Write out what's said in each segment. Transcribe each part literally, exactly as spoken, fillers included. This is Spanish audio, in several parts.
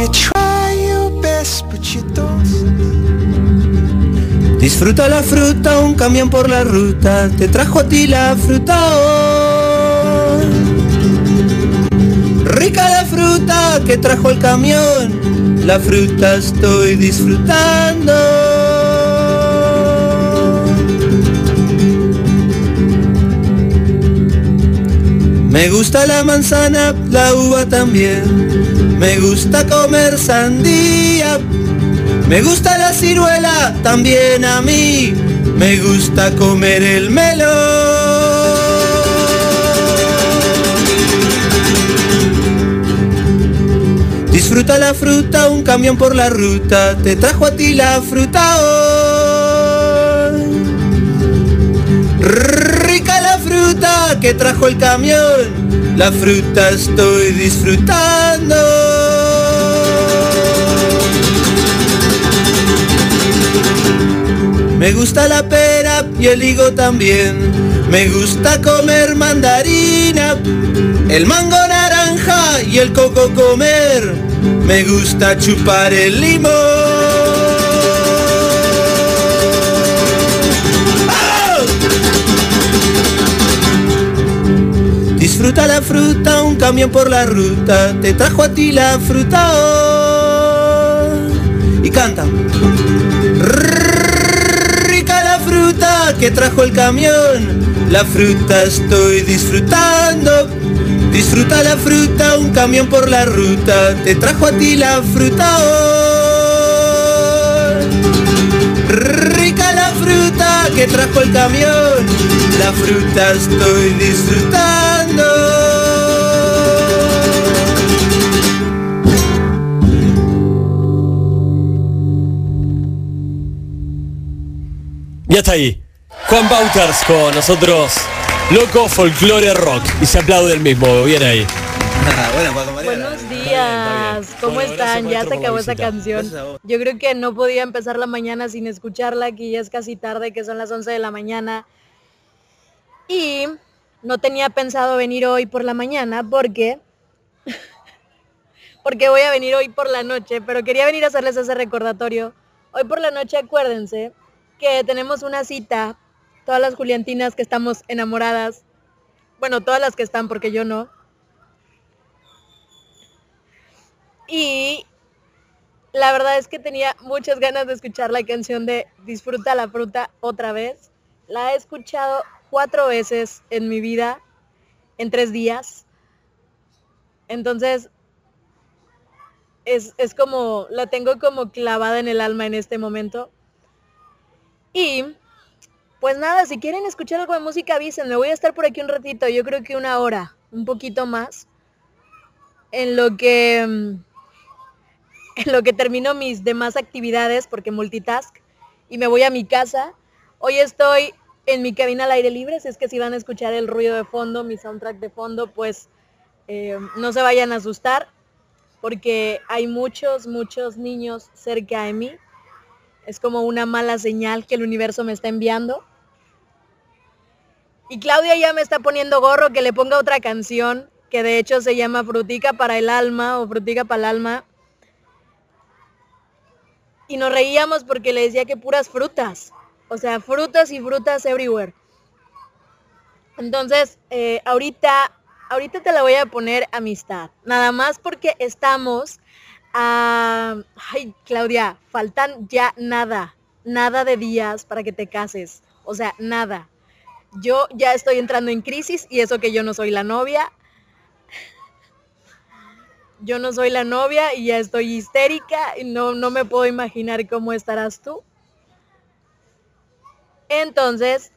You try your best, but you don't. Disfruta la fruta, un camión por la ruta te trajo a ti la fruta hoy. Rica la fruta que trajo el camión, la fruta estoy disfrutando. Me gusta la manzana, la uva también. Me gusta comer sandía. Me gusta la ciruela también a mí. Me gusta comer el melón. Disfruta la fruta, un camión por la ruta te trajo a ti la fruta hoy. Rica la fruta que trajo el camión, la fruta estoy disfrutando. Me gusta la pera y el higo también, me gusta comer mandarina, el mango naranja y el coco comer, me gusta chupar el limón. Disfruta la fruta, un camión por la ruta te trajo a ti la fruta hoy. Y canta. Rica la fruta que trajo el camión, la fruta estoy disfrutando. Disfruta la fruta, un camión por la ruta te trajo a ti la fruta hoy. Rica la fruta que trajo el camión, la fruta estoy disfrutando. Ya está ahí Juan Bauters con nosotros, Loco Folclore Rock, y se aplaude el mismo, bien ahí. Bueno, Paco María, buenos días, ¿cómo están? Ya se acabó esa canción. Yo creo que no podía empezar la mañana sin escucharla, que ya es casi tarde, que son las once de la mañana. Y no tenía pensado venir hoy por la mañana porque, porque voy a venir hoy por la noche, pero quería venir a hacerles ese recordatorio. Hoy por la noche acuérdense que tenemos una cita, todas las juliantinas que estamos enamoradas, bueno, todas las que están porque yo no. Y la verdad es que tenía muchas ganas de escuchar la canción de Disfruta la fruta otra vez. La he escuchado cuatro veces en mi vida, en tres días. Entonces, es, es como, la tengo como clavada en el alma en este momento. Y, pues nada, si quieren escuchar algo de música, avísenme. Voy a estar por aquí un ratito, yo creo que una hora, un poquito más. En lo que, en lo que termino mis demás actividades, porque multitask, y me voy a mi casa. Hoy estoy en mi cabina al aire libre, si es que si van a escuchar el ruido de fondo, mi soundtrack de fondo, pues eh, no se vayan a asustar, porque hay muchos, muchos niños cerca de mí. Es como una mala señal que el universo me está enviando. Y Claudia ya me está poniendo gorro que le ponga otra canción, que de hecho se llama Frutica para el alma o Frutica para el alma. Y nos reíamos porque le decía que puras frutas. O sea, frutas y frutas everywhere. Entonces, eh, ahorita, ahorita te la voy a poner amistad. Nada más porque estamos a... Ay, Claudia, faltan ya nada. Nada de días para que te cases. O sea, nada. Yo ya estoy entrando en crisis y eso que yo no soy la novia. Yo no soy la novia y ya estoy histérica. Y no, no me puedo imaginar cómo estarás tú. Entonces,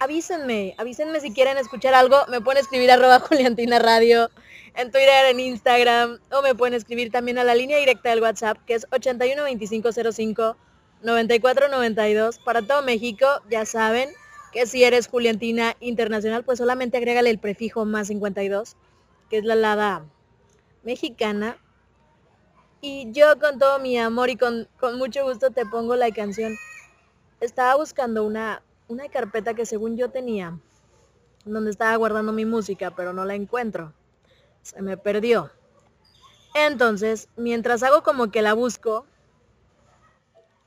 avísenme, avísenme si quieren escuchar algo. Me pueden escribir arroba Juliantina Radio en Twitter, en Instagram, o me pueden escribir también a la línea directa del WhatsApp, que es ochenta y uno, veinticinco cero cinco, noventa y cuatro noventa y dos para todo México. Ya saben que si eres Juliantina Internacional, pues solamente agrégale el prefijo más cincuenta y dos, que es la alada mexicana. Y yo con todo mi amor y con, con mucho gusto te pongo la canción. Estaba buscando una, una carpeta que según yo tenía, donde estaba guardando mi música, pero no la encuentro. Se me perdió. Entonces, mientras hago como que la busco,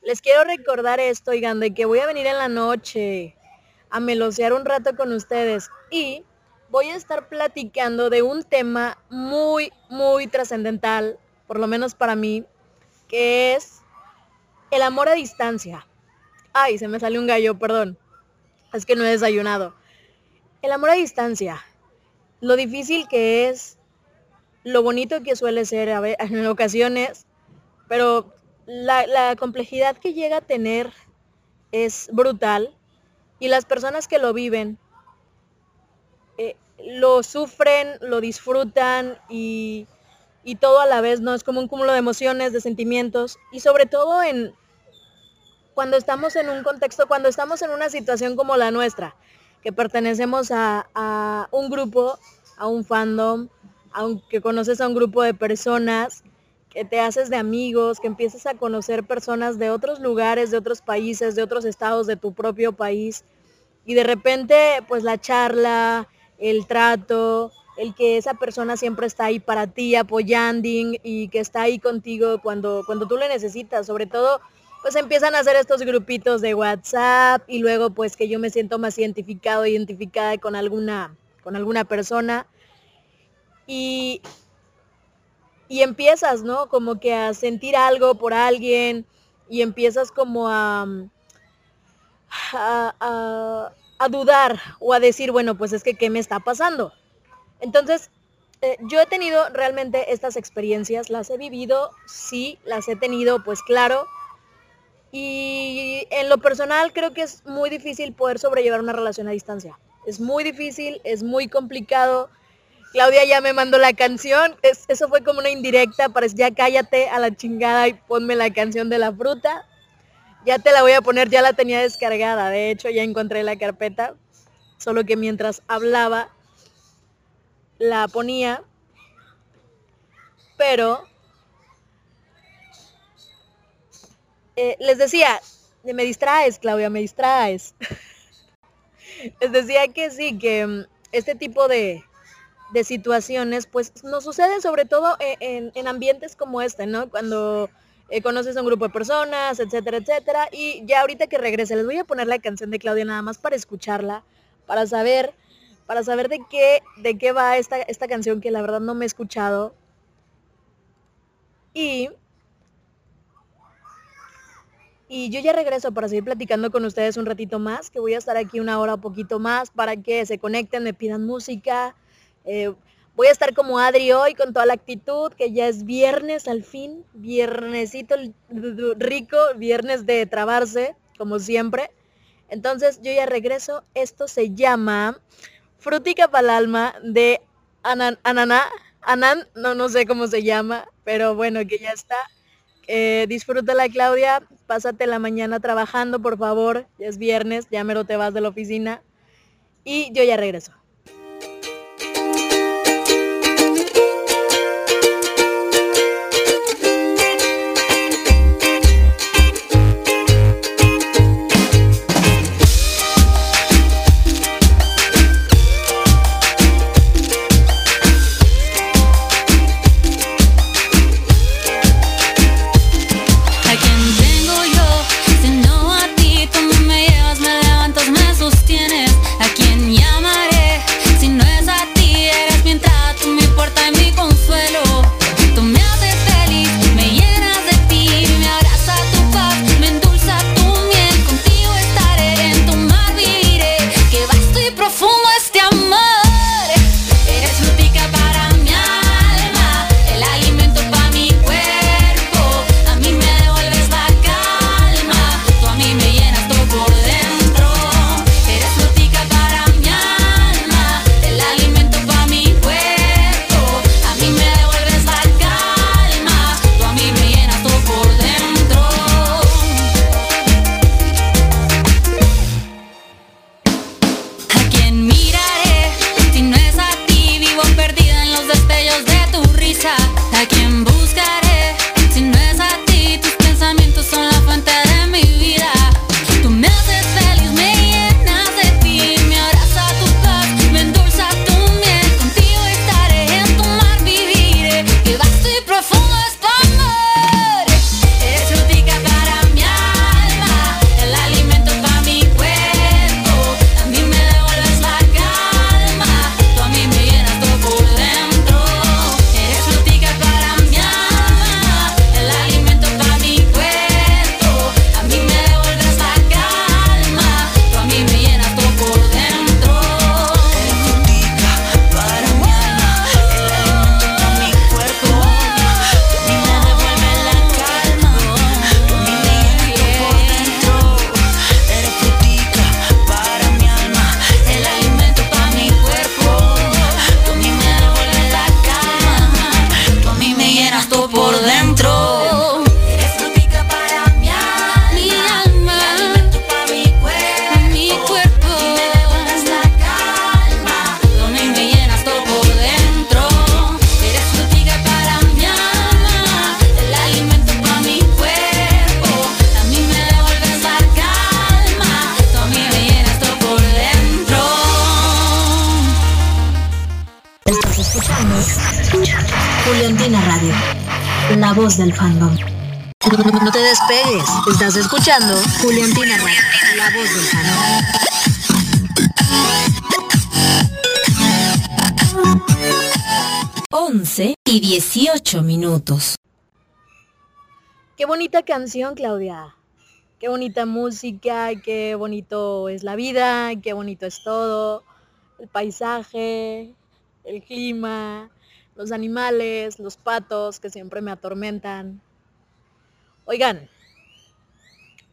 les quiero recordar esto, oigan, de que voy a venir en la noche a melosear un rato con ustedes y voy a estar platicando de un tema muy, muy trascendental, por lo menos para mí, que es el amor a distancia. Ay, se me salió un gallo, perdón. Es que no he desayunado. El amor a distancia. Lo difícil que es, lo bonito que suele ser a veces, en ocasiones, pero la, la complejidad que llega a tener es brutal y las personas que lo viven eh, lo sufren, lo disfrutan y, y todo a la vez, ¿no? Es como un cúmulo de emociones, de sentimientos y sobre todo en cuando estamos en un contexto, cuando estamos en una situación como la nuestra, que pertenecemos a, a un grupo, a un fandom, aunque conoces a un grupo de personas, que te haces de amigos, que empiezas a conocer personas de otros lugares, de otros países, de otros estados, de tu propio país, y de repente pues la charla, el trato, el que esa persona siempre está ahí para ti, apoyando y que está ahí contigo cuando, cuando tú le necesitas, sobre todo pues empiezan a hacer estos grupitos de WhatsApp y luego pues que yo me siento más identificado, identificada con alguna, con alguna persona. Y, y empiezas, ¿no? Como que a sentir algo por alguien y empiezas como a, a, a, a dudar o a decir, bueno, pues es que ¿qué me está pasando? Entonces, eh, yo he tenido realmente estas experiencias, las he vivido, sí, las he tenido, pues claro. Y en lo personal creo que es muy difícil poder sobrellevar una relación a distancia. Es muy difícil, es muy complicado. Claudia ya me mandó la canción, es, eso fue como una indirecta, para ya cállate a la chingada y ponme la canción de la fruta. Ya te la voy a poner, ya la tenía descargada, de hecho ya encontré la carpeta, solo que mientras hablaba la ponía, pero eh, les decía, me distraes Claudia, me distraes. Les decía que sí, que este tipo de... de situaciones, pues nos suceden sobre todo en, en, en ambientes como este, ¿no? Cuando eh, conoces a un grupo de personas, etcétera, etcétera. Y ya ahorita que regrese, les voy a poner la canción de Claudia nada más para escucharla, para saber, para saber de qué, de qué va esta, esta canción que la verdad no me he escuchado. Y, y yo ya regreso para seguir platicando con ustedes un ratito más, que voy a estar aquí una hora o poquito más para que se conecten, me pidan música. Eh, voy a estar como Adri hoy con toda la actitud, que ya es viernes al fin, viernesito rico, viernes de trabarse, como siempre. Entonces yo ya regreso, esto se llama Frutica para el Alma de Anan, Ananá, Anan, no, no sé cómo se llama, pero bueno, que ya está. Eh, disfrútala Claudia, pásate la mañana trabajando por favor, ya es viernes, ya mero te vas de la oficina y yo ya regreso. Tienes a quien llamaré. por dentro. Eres frutica para mi alma, mi alma, y alimento para mi cuerpo, mi cuerpo. Y me devuelves la calma, donde me llenas todo por dentro. Eres frutica para mi alma, el alimento para mi cuerpo. A mí me devuelves la calma, donde me llenas todo por dentro. Estás escuchando Juliantina Radio, la voz del fandom. No te despegues, estás escuchando Juliantina Radio, la voz del fandom. once y dieciocho minutos. Qué bonita canción, Claudia. Qué bonita música, qué bonito es la vida, qué bonito es todo. El paisaje, el clima, los animales, los patos que siempre me atormentan. Oigan,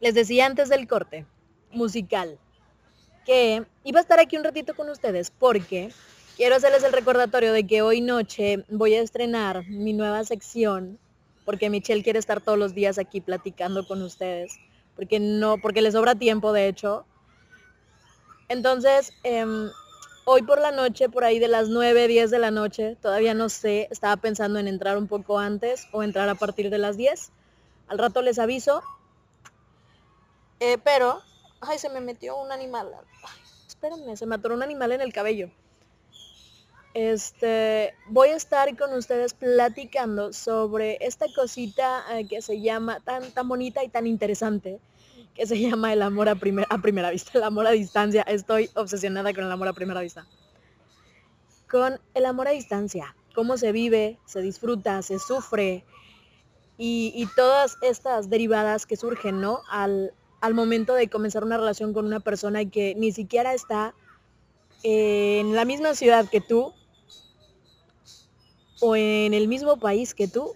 les decía antes del corte musical que iba a estar aquí un ratito con ustedes porque quiero hacerles el recordatorio de que hoy noche voy a estrenar mi nueva sección porque Michelle quiere estar todos los días aquí platicando con ustedes porque no, porque le sobra tiempo, de hecho. Entonces, eh, hoy por la noche, por ahí de las nueve, diez de la noche, todavía no sé, estaba pensando en entrar un poco antes o entrar a partir de las diez. Al rato les aviso. Eh, pero, ay, se me metió un animal. Ay, espérenme, se me atoró un animal en el cabello. Este, voy a estar con ustedes platicando sobre esta cosita eh, que se llama, tan, tan bonita y tan interesante, que se llama el amor a, primer, a primera vista, el amor a distancia. Estoy obsesionada con el amor a primera vista. Con el amor a distancia, cómo se vive, se disfruta, se sufre, y, y todas estas derivadas que surgen, ¿no? Al, al momento de comenzar una relación con una persona que ni siquiera está en la misma ciudad que tú, o en el mismo país que tú,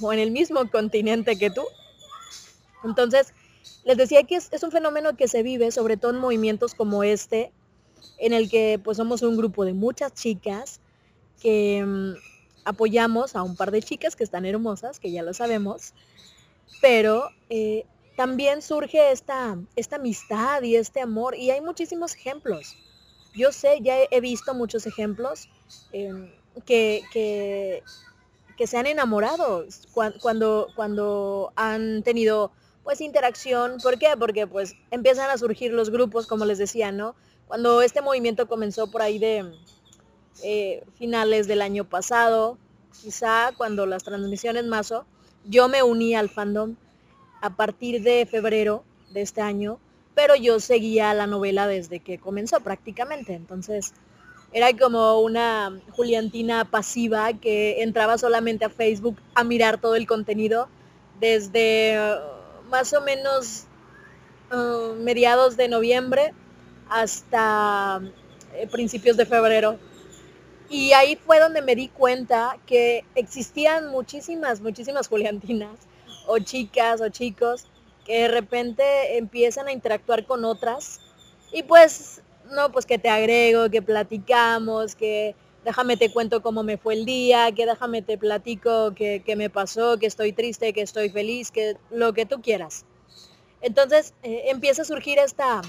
o en el mismo continente que tú. Entonces, les decía que es, es un fenómeno que se vive, sobre todo en movimientos como este, en el que pues somos un grupo de muchas chicas que mmm, apoyamos a un par de chicas que están hermosas, que ya lo sabemos, pero eh, también surge esta, esta amistad y este amor, y hay muchísimos ejemplos. Yo sé, ya he visto muchos ejemplos eh, que, que, que se han enamorado cuando, cuando han tenido... pues interacción. ¿Por qué? Porque pues empiezan a surgir los grupos, como les decía, ¿no? Cuando este movimiento comenzó por ahí de eh, finales del año pasado, quizá cuando las transmisiones mazo, yo me uní al fandom a partir de febrero de este año, pero yo seguía la novela desde que comenzó prácticamente. Entonces era como una Juliantina pasiva que entraba solamente a Facebook a mirar todo el contenido desde... más o menos uh, mediados de noviembre hasta eh, principios de febrero. Y ahí fue donde me di cuenta que existían muchísimas, muchísimas Juliantinas, o chicas, o chicos, que de repente empiezan a interactuar con otras. Y pues, no, pues que te agrego, que platicamos, que déjame te cuento cómo me fue el día, que déjame te platico que, que me pasó, que estoy triste, que estoy feliz, que lo que tú quieras. Entonces eh, empieza a surgir esta,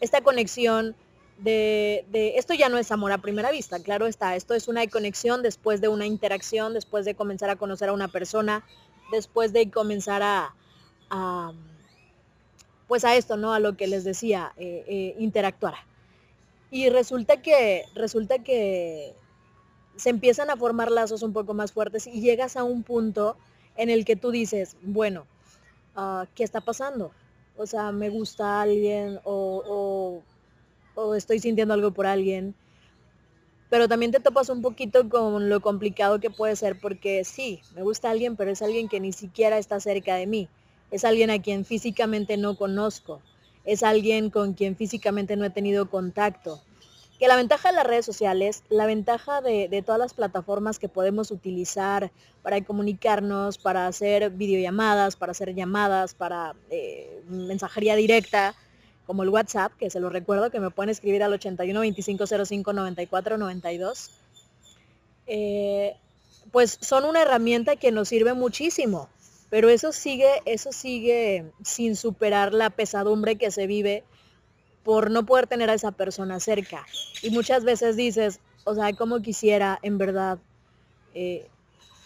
esta conexión de, de... Esto ya no es amor a primera vista, claro está. Esto es una conexión después de una interacción, después de comenzar a conocer a una persona, después de comenzar a... a pues a esto, ¿no? A lo que les decía, eh, eh, interactuar. Y resulta que... resulta que se empiezan a formar lazos un poco más fuertes y llegas a un punto en el que tú dices, bueno, uh, ¿qué está pasando? O sea, me gusta alguien o, o, o estoy sintiendo algo por alguien. Pero también te topas un poquito con lo complicado que puede ser porque sí, me gusta alguien, pero es alguien que ni siquiera está cerca de mí. Es alguien a quien físicamente no conozco. Es alguien con quien físicamente no he tenido contacto. Que la ventaja de las redes sociales, la ventaja de, de todas las plataformas que podemos utilizar para comunicarnos, para hacer videollamadas, para hacer llamadas, para eh, mensajería directa, como el WhatsApp, que se lo recuerdo, que me pueden escribir al ochenta y uno veinticinco cero cinco noventa y cuatro noventa y dos. Eh, pues son una herramienta que nos sirve muchísimo, pero eso sigue, eso sigue sin superar la pesadumbre que se vive por no poder tener a esa persona cerca. Y muchas veces dices, o sea, como quisiera, en verdad, eh,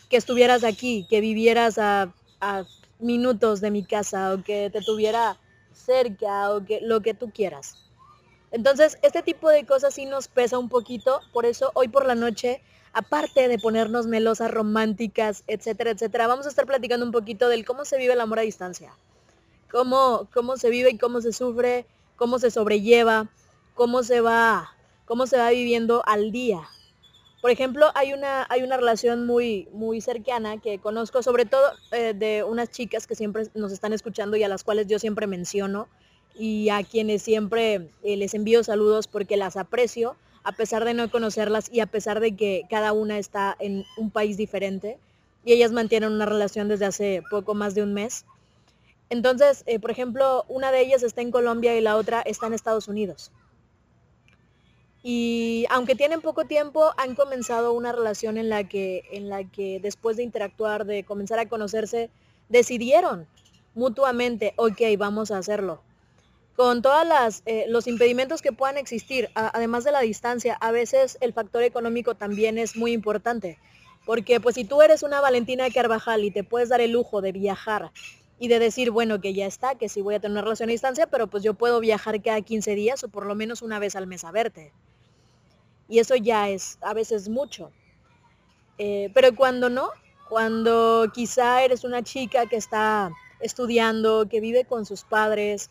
que estuvieras aquí, que vivieras a, a minutos de mi casa, o que te tuviera cerca, o que lo que tú quieras. Entonces, este tipo de cosas sí nos pesa un poquito, por eso hoy por la noche, aparte de ponernos melosas, románticas, etcétera, etcétera, vamos a estar platicando un poquito del cómo se vive el amor a distancia, cómo, cómo se vive y cómo se sufre, cómo se sobrelleva, cómo se va, cómo se va viviendo al día. Por ejemplo, hay una, hay una relación muy, muy cercana que conozco, sobre todo eh, de unas chicas que siempre nos están escuchando y a las cuales yo siempre menciono y a quienes siempre eh, les envío saludos porque las aprecio, a pesar de no conocerlas y a pesar de que cada una está en un país diferente y ellas mantienen una relación desde hace poco más de un mes. Entonces, eh, por ejemplo, una de ellas está en Colombia y la otra está en Estados Unidos. Y aunque tienen poco tiempo, han comenzado una relación en la que, en la que después de interactuar, de comenzar a conocerse, decidieron mutuamente, ok, vamos a hacerlo. Con todas las eh, los impedimentos que puedan existir, a, además de la distancia, a veces el factor económico también es muy importante. Porque pues si tú eres una Valentina Carvajal y te puedes dar el lujo de viajar, y de decir, bueno, que ya está, que sí voy a tener una relación a distancia, pero pues yo puedo viajar cada quince días o por lo menos una vez al mes a verte. Y eso ya es a veces mucho. Eh, pero cuando no, cuando quizá eres una chica que está estudiando, que vive con sus padres,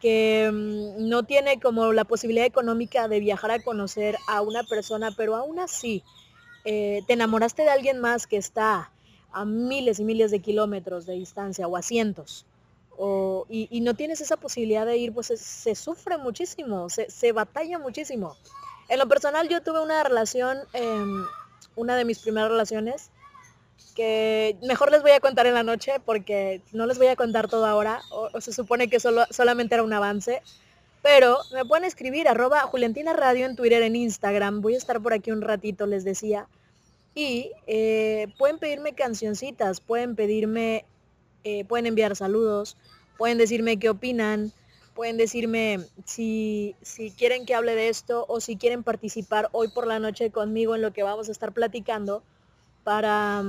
que mmm, no tiene como la posibilidad económica de viajar a conocer a una persona, pero aún así eh, te enamoraste de alguien más que está a miles y miles de kilómetros de distancia o a cientos, o, y, y no tienes esa posibilidad de ir, pues se, se sufre muchísimo, se, se batalla muchísimo. En lo personal yo tuve una relación, eh, una de mis primeras relaciones, que mejor les voy a contar en la noche porque no les voy a contar todo ahora, o, o se supone que solo, solamente era un avance, pero me pueden escribir, arroba Juliantina Radio en Twitter, en Instagram, voy a estar por aquí un ratito, les decía. Y eh, pueden pedirme cancioncitas, pueden pedirme, eh, pueden enviar saludos, pueden decirme qué opinan, pueden decirme si, si quieren que hable de esto o si quieren participar hoy por la noche conmigo en lo que vamos a estar platicando para,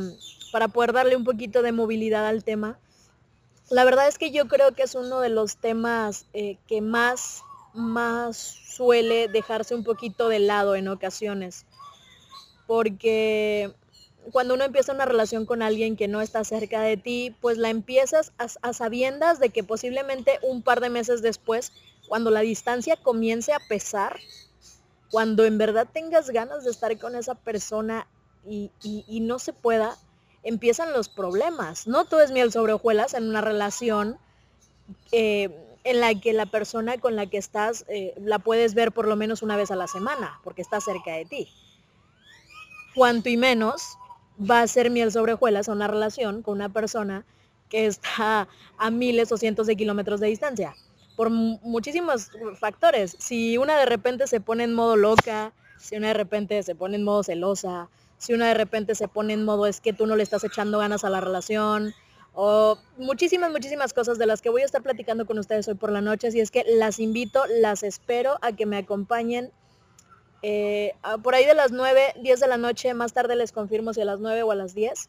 para poder darle un poquito de movilidad al tema. La verdad es que yo creo que es uno de los temas eh, que más, más suele dejarse un poquito de lado en ocasiones. Porque cuando uno empieza una relación con alguien que no está cerca de ti, pues la empiezas a, a sabiendas de que posiblemente un par de meses después, cuando la distancia comience a pesar, cuando en verdad tengas ganas de estar con esa persona y, y, y no se pueda, empiezan los problemas. No todo es miel sobre hojuelas en una relación eh, en la que la persona con la que estás eh, la puedes ver por lo menos una vez a la semana, porque está cerca de ti. Cuanto y menos va a ser miel sobre hojuelas a una relación con una persona que está a miles o cientos de kilómetros de distancia. Por mu- muchísimos factores. Si una de repente se pone en modo loca, si una de repente se pone en modo celosa, si una de repente se pone en modo es que tú no le estás echando ganas a la relación, o muchísimas, muchísimas cosas de las que voy a estar platicando con ustedes hoy por la noche. Así es que las invito, las espero a que me acompañen. Eh, por ahí de las nueve, diez de la noche, más tarde les confirmo si a las nueve o a las diez,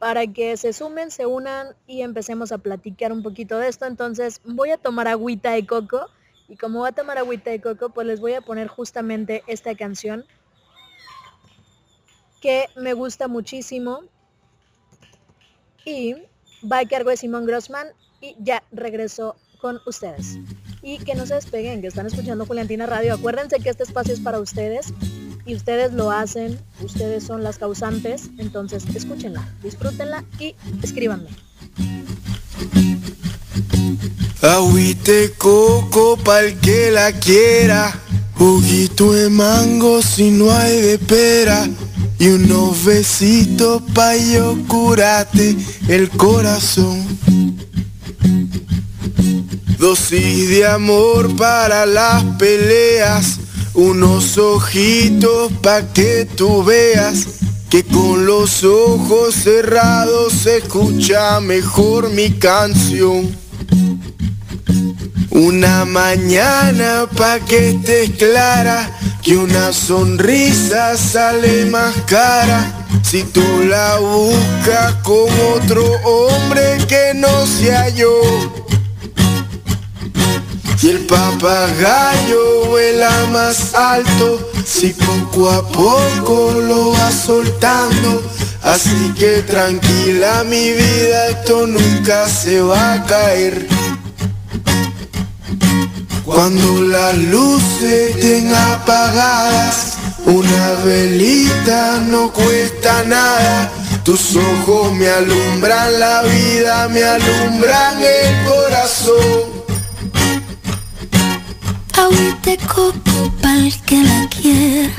para que se sumen, se unan y empecemos a platicar un poquito de esto. Entonces voy a tomar agüita de coco y como voy a tomar agüita de coco, pues les voy a poner justamente esta canción que me gusta muchísimo y va a cargo de Simón Grossman y ya regreso con ustedes. Y que no se despeguen, que están escuchando Juliantina Radio. Acuérdense que este espacio es para ustedes y ustedes lo hacen, ustedes son las causantes, entonces escúchenla, disfrútenla y escríbanme. Agüite coco pa'l que la quiera, juguito de mango si no hay de pera, y unos besitos pa' yo curarte el corazón. Dosis de amor para las peleas, unos ojitos pa' que tú veas que con los ojos cerrados se escucha mejor mi canción. Una mañana pa' que estés clara, que una sonrisa sale más cara. Si tú la buscas con otro hombre que no sea yo, y el papagayo vuela más alto, si poco a poco lo va soltando. Así que tranquila mi vida, esto nunca se va a caer. Cuando las luces estén apagadas, una velita no cuesta nada. Tus ojos me alumbran la vida, me alumbran el corazón. Agüita de coco para el que la quiera,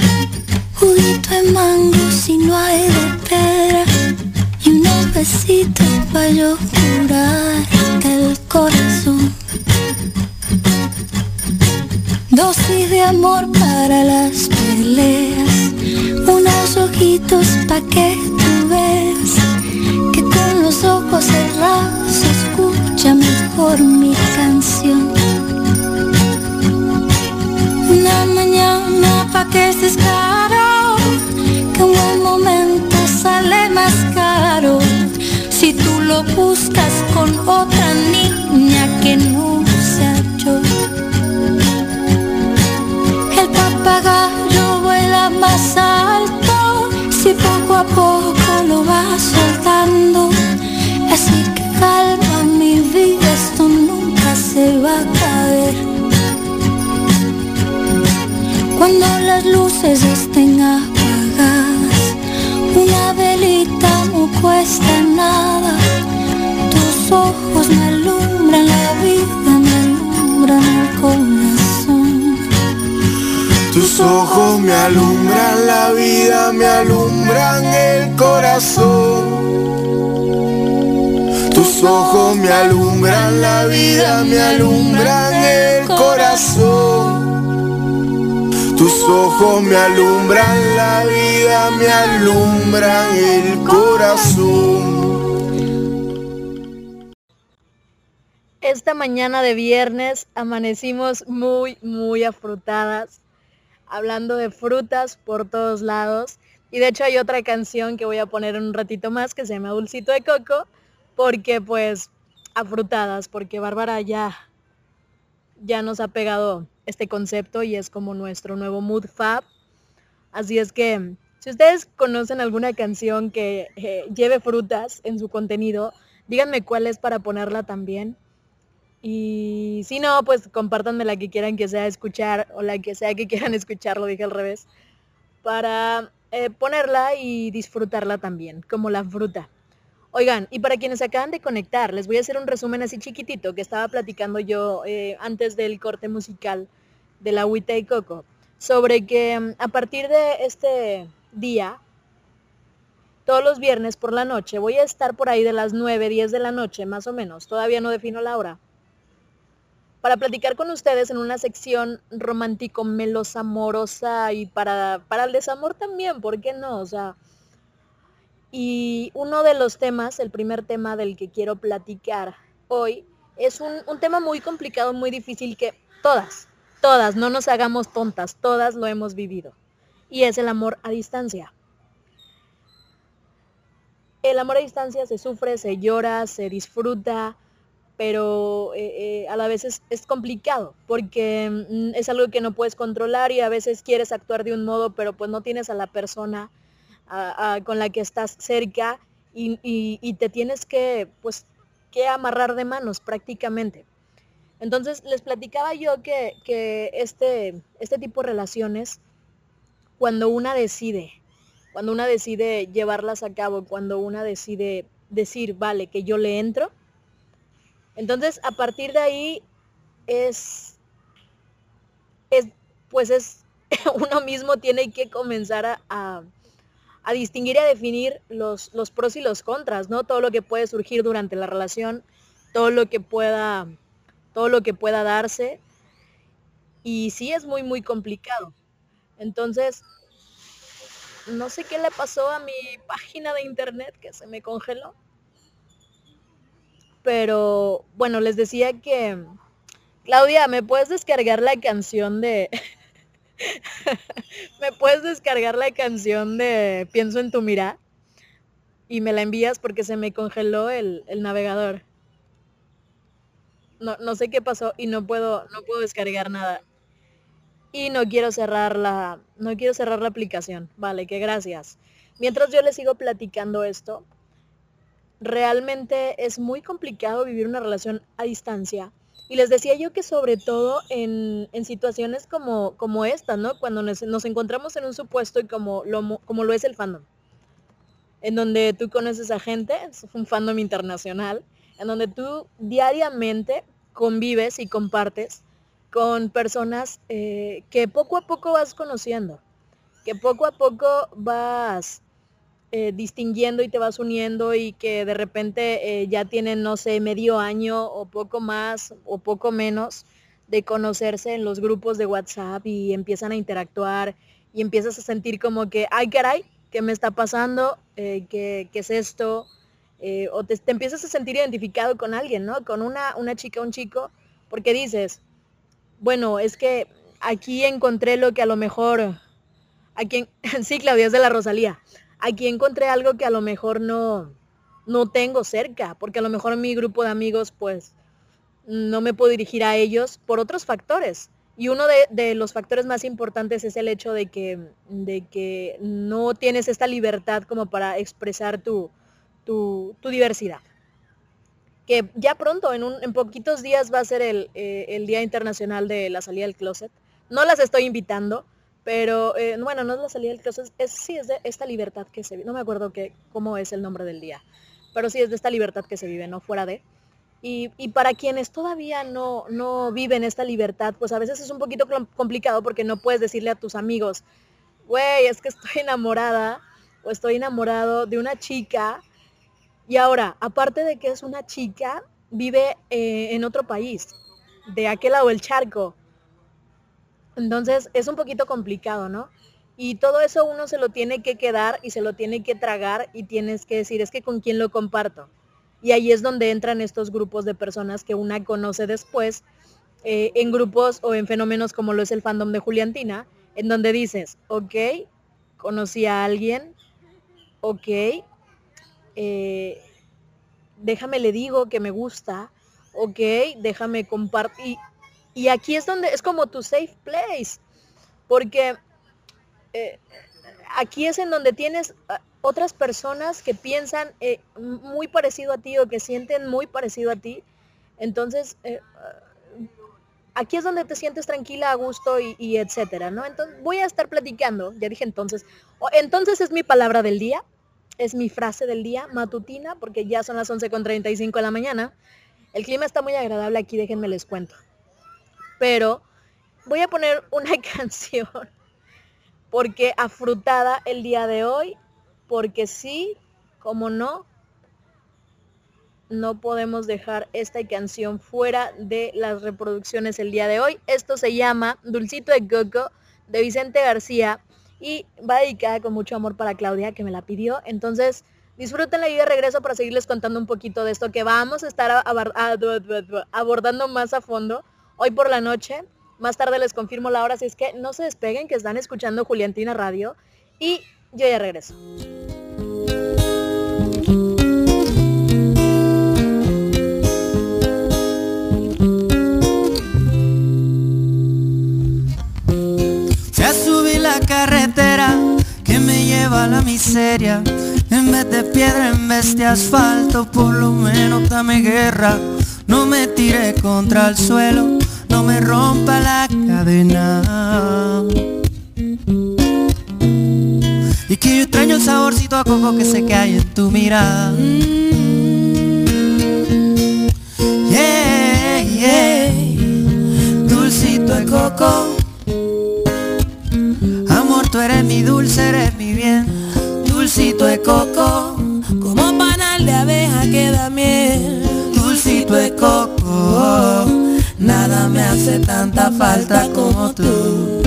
juguito de mango si no hay de pera, y unos besitos para yo curarte el corazón. Dosis de amor para las peleas, unos ojitos pa' que tú ves, que con los ojos cerrados se escucha mejor mi canción. Una mañana pa' que estés caro, que un buen momento sale más caro, si tú lo buscas con otra niña que no sea yo. Papagayo vuela más alto, si poco a poco lo vas soltando. Así que calma mi vida, esto nunca se va a caer. Cuando las luces estén apagadas, una velita no cuesta nada. Tus ojos me alumbran la vida, me alumbran el corazón. Tus ojos me alumbran la vida, me alumbran el corazón. Tus ojos me alumbran la vida, me alumbran el corazón. Tus ojos me alumbran la vida, me alumbran el corazón. Esta mañana de viernes amanecimos muy, muy afrutadas, hablando de frutas por todos lados. Y de hecho hay otra canción que voy a poner en un ratito más que se llama Dulcito de Coco, porque pues afrutadas, porque Bárbara ya, ya nos ha pegado este concepto y es como nuestro nuevo mood fab. Así es que si ustedes conocen alguna canción que eh, lleve frutas en su contenido, díganme cuál es para ponerla también. Y si no, pues compártanme la que quieran que sea escuchar, o la que sea que quieran escuchar, lo dije al revés, para eh, ponerla y disfrutarla también, como la fruta. Oigan, y para quienes acaban de conectar, les voy a hacer un resumen así chiquitito que estaba platicando yo eh, antes del corte musical de la agüita y coco, sobre que a partir de este día, todos los viernes por la noche, voy a estar por ahí de las nueve, diez de la noche, más o menos, todavía no defino la hora, para platicar con ustedes en una sección romántico, melosa, amorosa y para, para el desamor también, ¿por qué no? O sea, y uno de los temas, el primer tema del que quiero platicar hoy, es un, un tema muy complicado, muy difícil que todas, todas, no nos hagamos tontas, todas lo hemos vivido. Y es el amor a distancia. El amor a distancia se sufre, se llora, se disfruta, pero eh, eh, a la vez es, es complicado, porque mm, es algo que no puedes controlar y a veces quieres actuar de un modo, pero pues no tienes a la persona a, a, con la que estás cerca y, y, y te tienes que, pues, que amarrar de manos prácticamente. Entonces les platicaba yo que, que este, este tipo de relaciones, cuando una decide, cuando una decide llevarlas a cabo, cuando una decide decir, vale, que yo le entro, entonces, a partir de ahí, es, es pues es, uno mismo tiene que comenzar a, a, a distinguir y a definir los, los pros y los contras, ¿no? Todo lo que puede surgir durante la relación, todo lo que pueda, todo lo que pueda darse, y sí es muy, muy complicado. Entonces, No sé qué le pasó a mi página de internet que se me congeló. Pero bueno, les decía que... Claudia, ¿me puedes descargar la canción de... ¿Me puedes descargar la canción de Pienso en tu mirá? Y me la envías porque se me congeló el, el navegador. No, no sé qué pasó y no puedo, no puedo descargar nada. Y no quiero cerrar la, no quiero cerrar la aplicación. Vale, que gracias. Mientras yo les sigo platicando esto, realmente es muy complicado vivir una relación a distancia. Y les decía yo que sobre todo en, en situaciones como, como esta, ¿no? Cuando nos, nos encontramos en un supuesto y como lo, como lo es el fandom. En donde tú conoces a gente, es un fandom internacional, en donde tú diariamente convives y compartes con personas eh, que poco a poco vas conociendo, que poco a poco vas eh, distinguiendo y te vas uniendo y que de repente eh, ya tienen, no sé, medio año o poco más o poco menos de conocerse en los grupos de WhatsApp y empiezan a interactuar y empiezas a sentir como que, ay caray, ¿qué me está pasando? Eh, ¿qué, ¿Qué es esto? Eh, o te, te empiezas a sentir identificado con alguien, ¿no? Con una, una chica, un chico, porque dices... Bueno, es que aquí encontré lo que a lo mejor, aquí, sí, Claudia, es de la Rosalía, aquí encontré algo que a lo mejor no, no tengo cerca, porque a lo mejor mi grupo de amigos, pues, no me puedo dirigir a ellos por otros factores. Y uno de, de los factores más importantes es el hecho de que, de que no tienes esta libertad como para expresar tu, tu, tu diversidad. Que ya pronto, en, un, en poquitos días va a ser el, eh, el Día Internacional de la Salida del Closet. No las estoy invitando, pero eh, bueno, no es la salida del closet, es, sí es de esta libertad que se vive. No me acuerdo que, cómo es el nombre del día, pero sí es de esta libertad que se vive, ¿no? Fuera de. Y, y para quienes todavía no, no viven esta libertad, pues a veces es un poquito complicado porque no puedes decirle a tus amigos, güey, es que estoy enamorada o estoy enamorado de una chica. Y ahora, aparte de que es una chica, vive eh, en otro país, de aquel lado del charco. Entonces, es un poquito complicado, ¿no? Y todo eso uno se lo tiene que quedar y se lo tiene que tragar y tienes que decir, es que con quién lo comparto. Y ahí es donde entran estos grupos de personas que una conoce después, eh, en grupos o en fenómenos como lo es el fandom de Juliantina, en donde dices, ok, conocí a alguien, ok, Eh, déjame le digo que me gusta, ok, déjame compartir. Y, y aquí es donde es como tu safe place, porque eh, aquí es en donde tienes otras personas que piensan eh, muy parecido a ti o que sienten muy parecido a ti. Entonces, eh, aquí es donde te sientes tranquila, a gusto y, y etcétera, ¿no? Entonces, voy a estar platicando, ya dije entonces, oh, entonces es mi palabra del día. Es mi frase del día, matutina, porque ya son las once con treinta y cinco de la mañana. El clima está muy agradable aquí, déjenme les cuento. Pero voy a poner una canción, porque afrutada el día de hoy, porque sí, como no, no podemos dejar esta canción fuera de las reproducciones el día de hoy. Esto se llama Dulcito de Coco, de Vicente García. Y va dedicada con mucho amor para Claudia, que me la pidió. Entonces, disfrútenla y de regreso para seguirles contando un poquito de esto que vamos a estar abordando más a fondo hoy por la noche. Más tarde les confirmo la hora, así es que no se despeguen, que están escuchando Juliantina Radio. Y yo ya regreso. Carretera que me lleva a la miseria, en vez de piedra, en vez de asfalto, por lo menos dame guerra. No me tire contra el suelo, no me rompa la cadena. Y que yo extraño el saborcito a coco que se cae en tu mirada. Yeah, yeah, dulcito de coco. Tú eres mi dulce, eres mi bien, dulcito de coco, como panal de abeja que da miel, dulcito de coco, nada me hace tanta falta como tú.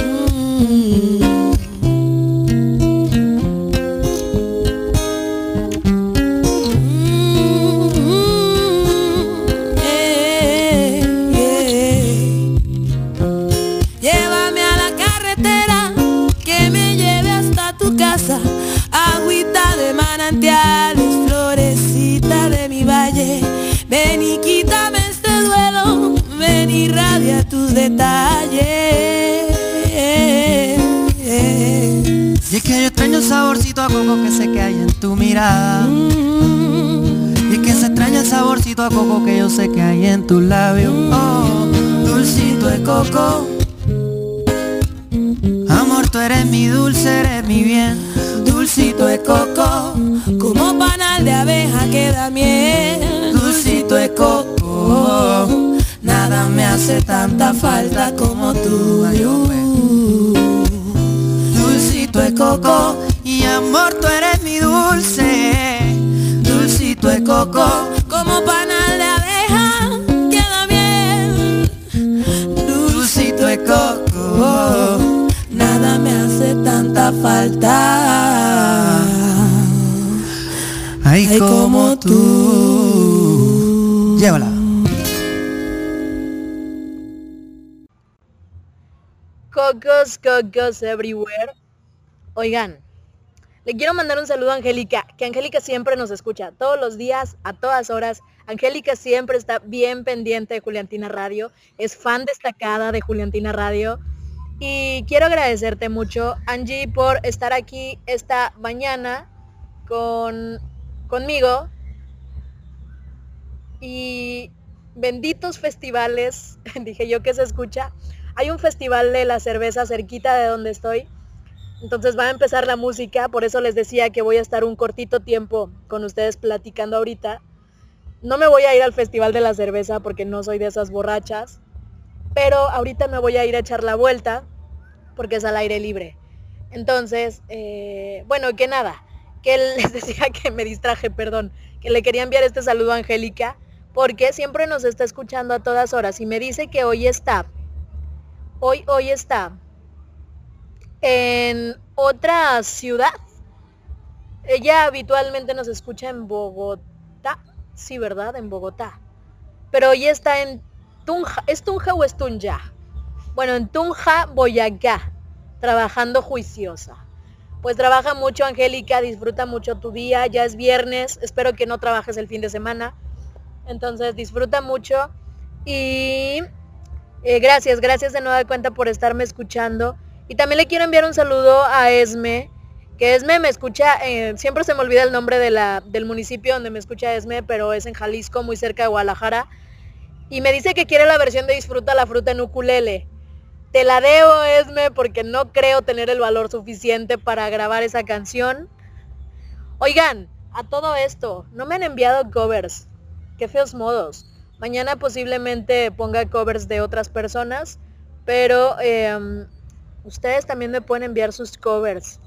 Ven y quítame este duelo, ven y radia tus detalles. Y es que yo extraño el saborcito a coco que sé que hay en tu mirada. Y es que se extraña el saborcito a coco que yo sé que hay en tus labios. Oh, dulcito de coco. Amor, tú eres mi dulce, eres mi bien. Dulcito de coco, como panal de abeja que da miel. Dulcito de coco, nada me hace tanta falta como tú. Dulcito de coco, y amor, tú eres mi dulce. Dulcito de coco, como panal de abeja queda bien. Dulcito de coco, nada me hace tanta falta. Ay, ay, como tú. Llévala. Cocos, cocos everywhere. Oigan, le quiero mandar un saludo a Angélica, que Angélica siempre nos escucha, todos los días, a todas horas. Angélica siempre está bien pendiente de Juliantina Radio, es fan destacada de Juliantina Radio. Y quiero agradecerte mucho, Angie, por estar aquí esta mañana con, conmigo. Y benditos festivales, dije yo que se escucha. Hay un festival de la cerveza cerquita de donde estoy. Entonces va a empezar la música, por eso les decía que voy a estar un cortito tiempo con ustedes platicando ahorita. No me voy a ir al Festival de la Cerveza porque no soy de esas borrachas, pero ahorita me voy a ir a echar la vuelta porque es al aire libre. Entonces, eh, bueno, que nada, que les decía que me distraje, perdón, que le quería enviar este saludo a Angélica porque siempre nos está escuchando a todas horas y me dice que hoy está, hoy, hoy está... en otra ciudad. Ella habitualmente nos escucha en Bogotá. Sí, ¿verdad? En Bogotá. Pero hoy está en Tunja. ¿Es Tunja o es Tunja? Bueno, en Tunja, Boyacá, trabajando juiciosa. Pues trabaja mucho, Angélica. Disfruta mucho tu día. Ya es viernes. Espero que no trabajes el fin de semana. Entonces disfruta mucho. Y eh, gracias, gracias de nueva cuenta por estarme escuchando. Y también le quiero enviar un saludo a Esme, que Esme me escucha, eh, siempre se me olvida el nombre de la, del municipio donde me escucha Esme, pero es en Jalisco, muy cerca de Guadalajara. Y me dice que quiere la versión de Disfruta la Fruta en ukulele. Te la debo, Esme, porque no creo tener el valor suficiente para grabar esa canción. Oigan, a todo esto, no me han enviado covers. Qué feos modos. Mañana posiblemente ponga covers de otras personas, pero... Eh, ustedes también me pueden enviar sus covers.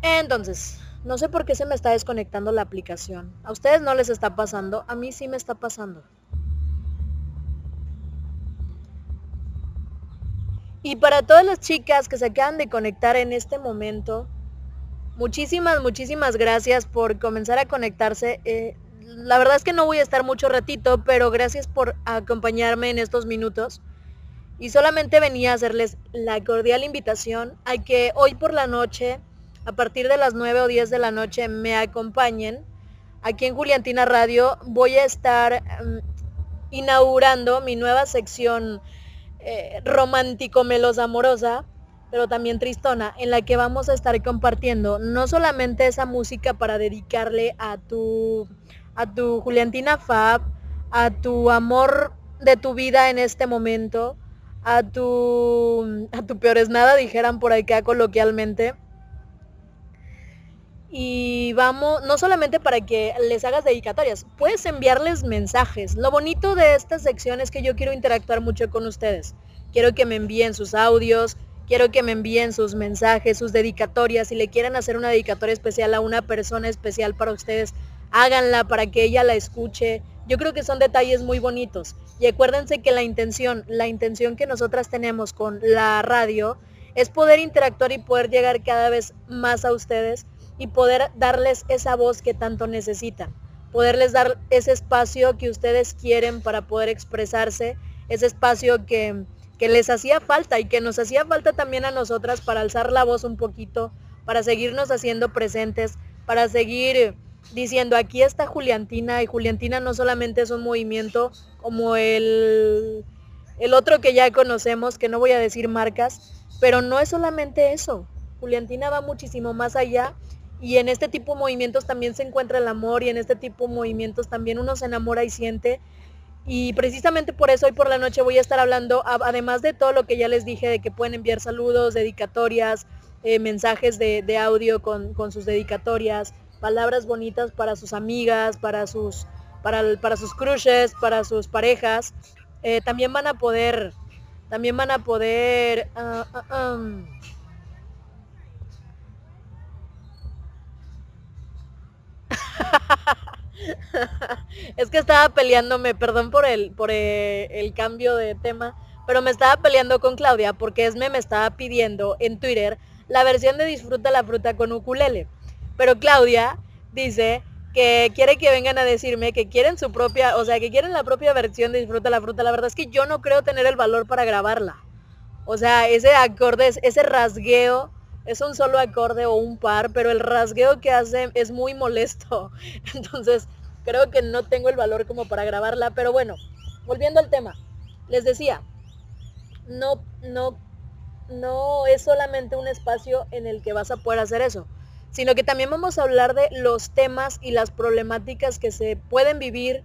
Entonces, no sé por qué se me está desconectando la aplicación. A ustedes no les está pasando, a mí sí me está pasando. Y para todas las chicas que se acaban de conectar en este momento, muchísimas, muchísimas gracias por comenzar a conectarse. Eh, la verdad es que no voy a estar mucho ratito, pero gracias por acompañarme en estos minutos. Y solamente venía a hacerles la cordial invitación a que hoy por la noche, a partir de las nueve o diez de la noche, me acompañen. Aquí en Juliantina Radio voy a estar um, inaugurando mi nueva sección eh, romántico-melosamorosa, pero también tristona, en la que vamos a estar compartiendo no solamente esa música para dedicarle a tu, a tu Juliantina Fab, a tu amor de tu vida en este momento, a tu, a tu peor es nada, dijeran por acá coloquialmente. Y vamos, no solamente para que les hagas dedicatorias, puedes enviarles mensajes. Lo bonito de esta sección es que yo quiero interactuar mucho con ustedes. Quiero que me envíen sus audios, quiero que me envíen sus mensajes, sus dedicatorias. Si le quieren hacer una dedicatoria especial a una persona especial para ustedes, háganla para que ella la escuche. Yo creo que son detalles muy bonitos. Y acuérdense que la intención, la intención que nosotras tenemos con la radio es poder interactuar y poder llegar cada vez más a ustedes y poder darles esa voz que tanto necesitan. Poderles dar ese espacio que ustedes quieren para poder expresarse, ese espacio que, que les hacía falta y que nos hacía falta también a nosotras para alzar la voz un poquito, para seguirnos haciendo presentes, para seguir... diciendo aquí está Juliantina, y Juliantina no solamente es un movimiento como el, el otro que ya conocemos, que no voy a decir marcas, pero no es solamente eso. Juliantina va muchísimo más allá, y en este tipo de movimientos también se encuentra el amor, y en este tipo de movimientos también uno se enamora y siente. Y precisamente por eso hoy por la noche voy a estar hablando, además de todo lo que ya les dije, de que pueden enviar saludos, dedicatorias, eh, mensajes de, de audio con, con sus dedicatorias, palabras bonitas para sus amigas, para sus, para, para sus crushes, para sus parejas. Eh, también van a poder, también van a poder... Uh, uh, um. Es que estaba peleándome, perdón por el por el, el cambio de tema, pero me estaba peleando con Claudia porque Esme me estaba pidiendo en Twitter la versión de Disfruta la Fruta con ukulele. Pero Claudia dice que quiere que vengan a decirme que quieren su propia, o sea, que quieren la propia versión de Disfruta la Fruta. La verdad es que yo no creo tener el valor para grabarla. O sea, ese acorde, ese rasgueo, es un solo acorde o un par, pero el rasgueo que hace es muy molesto. Entonces, creo que no tengo el valor como para grabarla, pero bueno, volviendo al tema. Les decía, no, no, no es solamente un espacio en el que vas a poder hacer eso, sino que también vamos a hablar de los temas y las problemáticas que se pueden vivir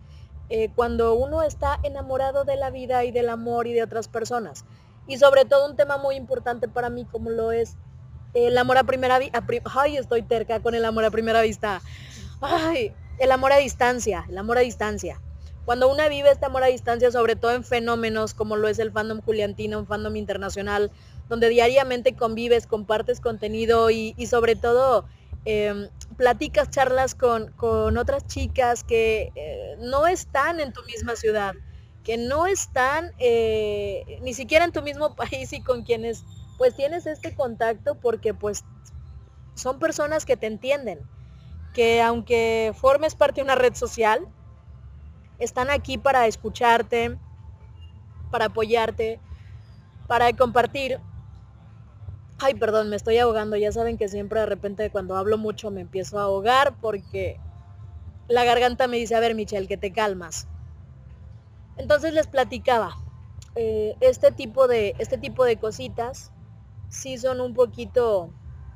eh, cuando uno está enamorado de la vida y del amor y de otras personas. Y sobre todo un tema muy importante para mí, como lo es el amor a primera vista. Ay, estoy terca con el amor a primera vista. Ay, el amor a distancia, el amor a distancia. Cuando una vive este amor a distancia, sobre todo en fenómenos como lo es el fandom juliantino, un fandom internacional, donde diariamente convives, compartes contenido y, y sobre todo eh, platicas, charlas con, con otras chicas que eh, no están en tu misma ciudad, que no están eh, ni siquiera en tu mismo país y con quienes pues tienes este contacto porque pues son personas que te entienden, que aunque formes parte de una red social, están aquí para escucharte, para apoyarte, para compartir. Ay, perdón, me estoy ahogando. Ya saben que siempre de repente cuando hablo mucho me empiezo a ahogar porque la garganta me dice, a ver, Michelle, que te calmas. Entonces les platicaba, eh, este tipo de, este tipo de cositas sí son un poquito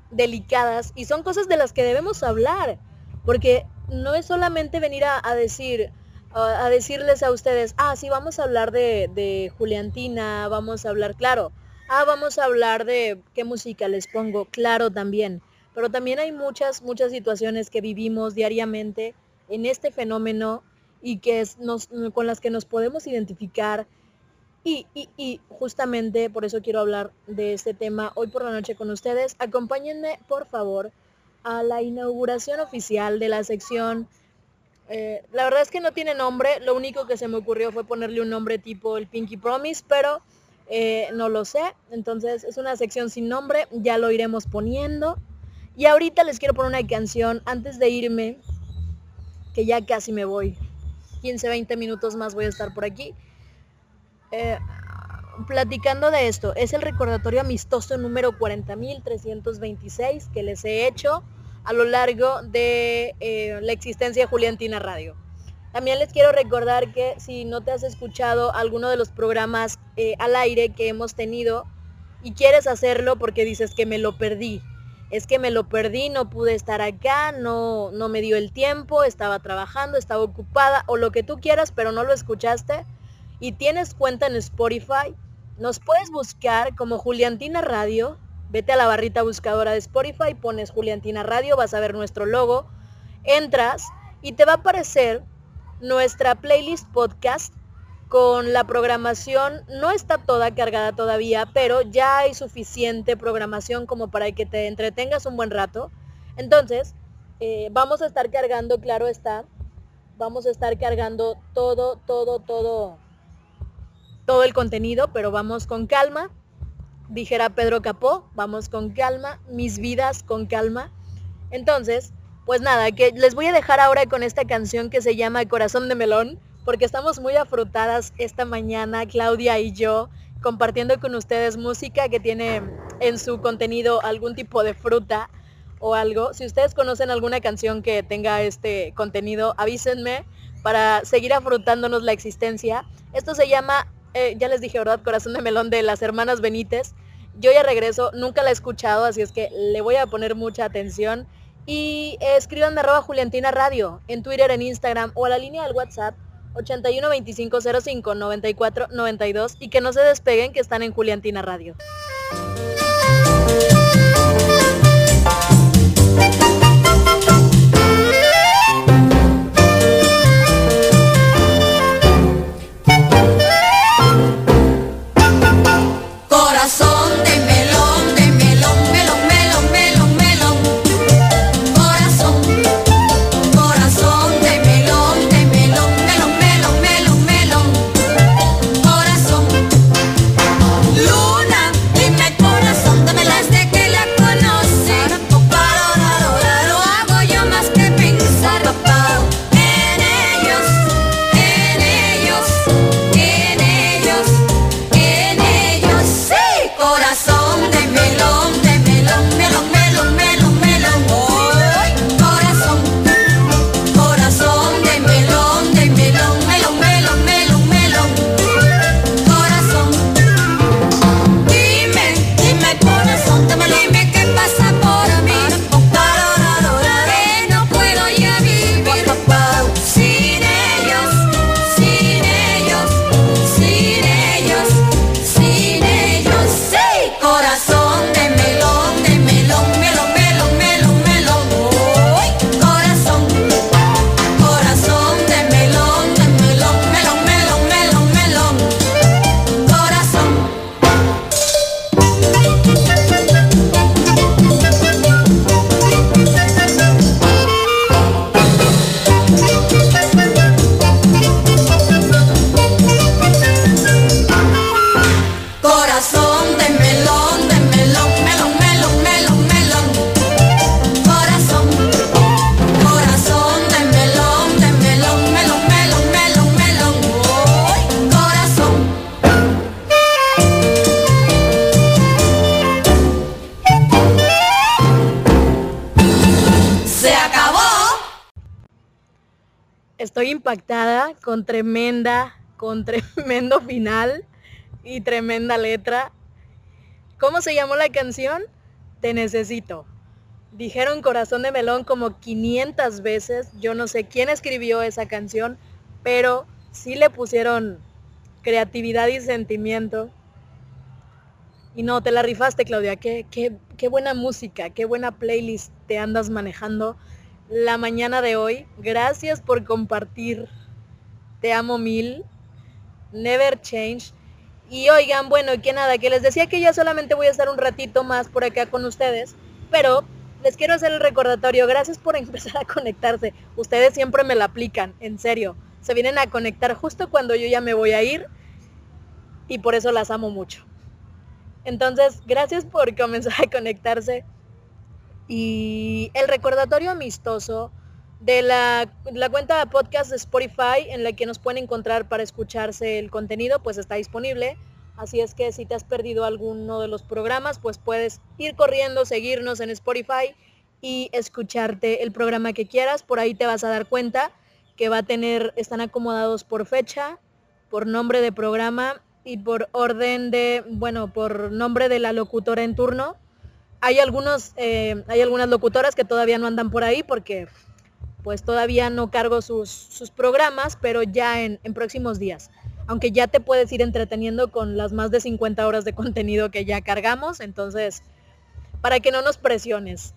delicadas y son cosas de las que debemos hablar, porque no es solamente venir a, a decir... a decirles a ustedes, ah, sí, vamos a hablar de, de Juliantina, vamos a hablar, claro, ah, vamos a hablar de qué música les pongo, claro, también, pero también hay muchas, muchas situaciones que vivimos diariamente en este fenómeno y que es nos, con las que nos podemos identificar y, y, y justamente por eso quiero hablar de este tema hoy por la noche con ustedes. Acompáñenme, por favor, a la inauguración oficial de la sección. Eh, la verdad es que no tiene nombre, lo único que se me ocurrió fue ponerle un nombre tipo el Pinky Promise, pero eh, no lo sé, entonces es una sección sin nombre, ya lo iremos poniendo. Y ahorita les quiero poner una canción antes de irme, que ya casi me voy, quince, veinte minutos más voy a estar por aquí, eh, platicando de esto. Es el recordatorio amistoso número cuarenta mil trescientos veintiséis que les he hecho a lo largo de eh, la existencia de Juliantina Radio. También les quiero recordar que si no te has escuchado alguno de los programas eh, al aire que hemos tenido y quieres hacerlo porque dices que me lo perdí, es que me lo perdí, no pude estar acá, no, no me dio el tiempo, estaba trabajando, estaba ocupada o lo que tú quieras, pero no lo escuchaste y tienes cuenta en Spotify, nos puedes buscar como Juliantina Radio. Vete a la barrita buscadora de Spotify, pones Juliantina Radio, vas a ver nuestro logo, entras y te va a aparecer nuestra playlist podcast con la programación. No está toda cargada todavía, pero ya hay suficiente programación como para que te entretengas un buen rato. Entonces, eh, vamos a estar cargando, claro está, vamos a estar cargando todo, todo, todo, todo el contenido, pero vamos con calma. Dijera Pedro Capó, vamos con calma, mis vidas con calma. Entonces, pues nada, que les voy a dejar ahora con esta canción que se llama Corazón de Melón, porque estamos muy afrutadas esta mañana, Claudia y yo, compartiendo con ustedes música que tiene en su contenido algún tipo de fruta o algo. Si ustedes conocen alguna canción que tenga este contenido, avísenme para seguir afrontándonos la existencia. Esto se llama, eh, ya les dije, ¿verdad? Corazón de Melón, de las Hermanas Benítez. Yo ya regreso, nunca la he escuchado, así es que le voy a poner mucha atención. Y escriban de arroba Juliantina Radio, en Twitter, en Instagram o a la línea del WhatsApp ochenta y uno, veinticinco, cero cinco, noventa y cuatro, noventa y dos, y que no se despeguen, que están en Juliantina Radio. Corazón de melón, de melón, melón, melón, melón, melón. Corazón, corazón de melón, de melón, melón, melón, melón, melón. Corazón, Luna, dime corazón, dámela desde que la conocí. Lo hago yo más que pensar, papá, en ellos, en ellos, en ellos, en ellos. Sí. Corazón de melón, de melón, melón, melón, melón, melón. Corazón, corazón de melón, de melón, melón, melón, melón, melón. Corazón, dime, dime corazón, dime qué pasa por mí, que no puedo ya vivir sin ellos, sin ellos, sin ellos, sin ellos. Sí, corazón de melón, de melón, melón, melón, melón, melón. Corazón, corazón de melón, de melón, melón, melón, melón, melón. Corazón. Corazón de melón, de melón, melón, melón, melón, melón. Corazón, corazón de melón, de melón, melón, melón, melón, melón. Corazón. Se acabó. Estoy impactada con tremenda, con tremendo final y tremenda letra. ¿Cómo se llamó la canción? Te Necesito. Dijeron corazón de melón como quinientas veces. Yo no sé quién escribió esa canción, pero sí le pusieron creatividad y sentimiento. Y no, te la rifaste, Claudia. Qué, qué, qué buena música, qué buena playlist te andas manejando la mañana de hoy. Gracias por compartir. Te amo mil. Never change. Y oigan, bueno, y que nada, que les decía que ya solamente voy a estar un ratito más por acá con ustedes, pero les quiero hacer el recordatorio. Gracias por empezar a conectarse. Ustedes siempre me la aplican, en serio. Se vienen a conectar justo cuando yo ya me voy a ir y por eso las amo mucho. Entonces, gracias por comenzar a conectarse. Y el recordatorio amistoso de la, la cuenta de podcast de Spotify, en la que nos pueden encontrar para escucharse el contenido, pues está disponible. Así es que si te has perdido alguno de los programas, pues puedes ir corriendo, seguirnos en Spotify y escucharte el programa que quieras. Por ahí te vas a dar cuenta que va a tener, están acomodados por fecha, por nombre de programa y por orden de, bueno, por nombre de la locutora en turno. Hay algunos, eh, hay algunas locutoras que todavía no andan por ahí porque pues todavía no cargo sus, sus programas, pero ya en, en próximos días. Aunque ya te puedes ir entreteniendo con las más de cincuenta horas de contenido que ya cargamos, entonces, para que no nos presiones.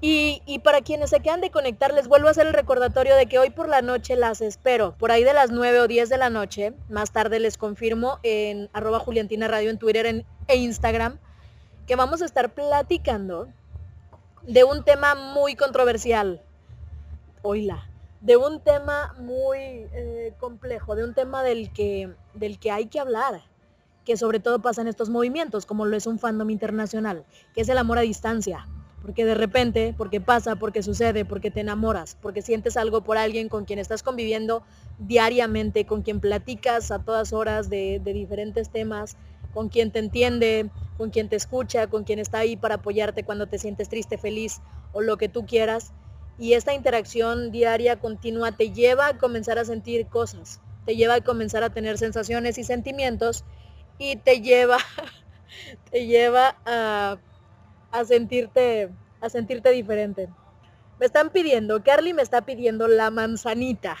Y, y para quienes se quedan de conectar, les vuelvo a hacer el recordatorio de que hoy por la noche las espero. Por ahí de las nueve o diez de la noche, más tarde les confirmo, en arroba Juliantina Radio en Twitter en, e Instagram, que vamos a estar platicando de un tema muy controversial, oíla, de un tema muy eh, complejo, de un tema del que, del que hay que hablar, que sobre todo pasa en estos movimientos, como lo es un fandom internacional, que es el amor a distancia, porque de repente, porque pasa, porque sucede, porque te enamoras, porque sientes algo por alguien con quien estás conviviendo diariamente, con quien platicas a todas horas de, de diferentes temas, con quien te entiende, con quien te escucha, con quien está ahí para apoyarte cuando te sientes triste, feliz o lo que tú quieras. Y esta interacción diaria continua te lleva a comenzar a sentir cosas, te lleva a comenzar a tener sensaciones y sentimientos y te lleva, te lleva a, a, sentirte, a sentirte diferente. Me están pidiendo, Carly me está pidiendo la manzanita.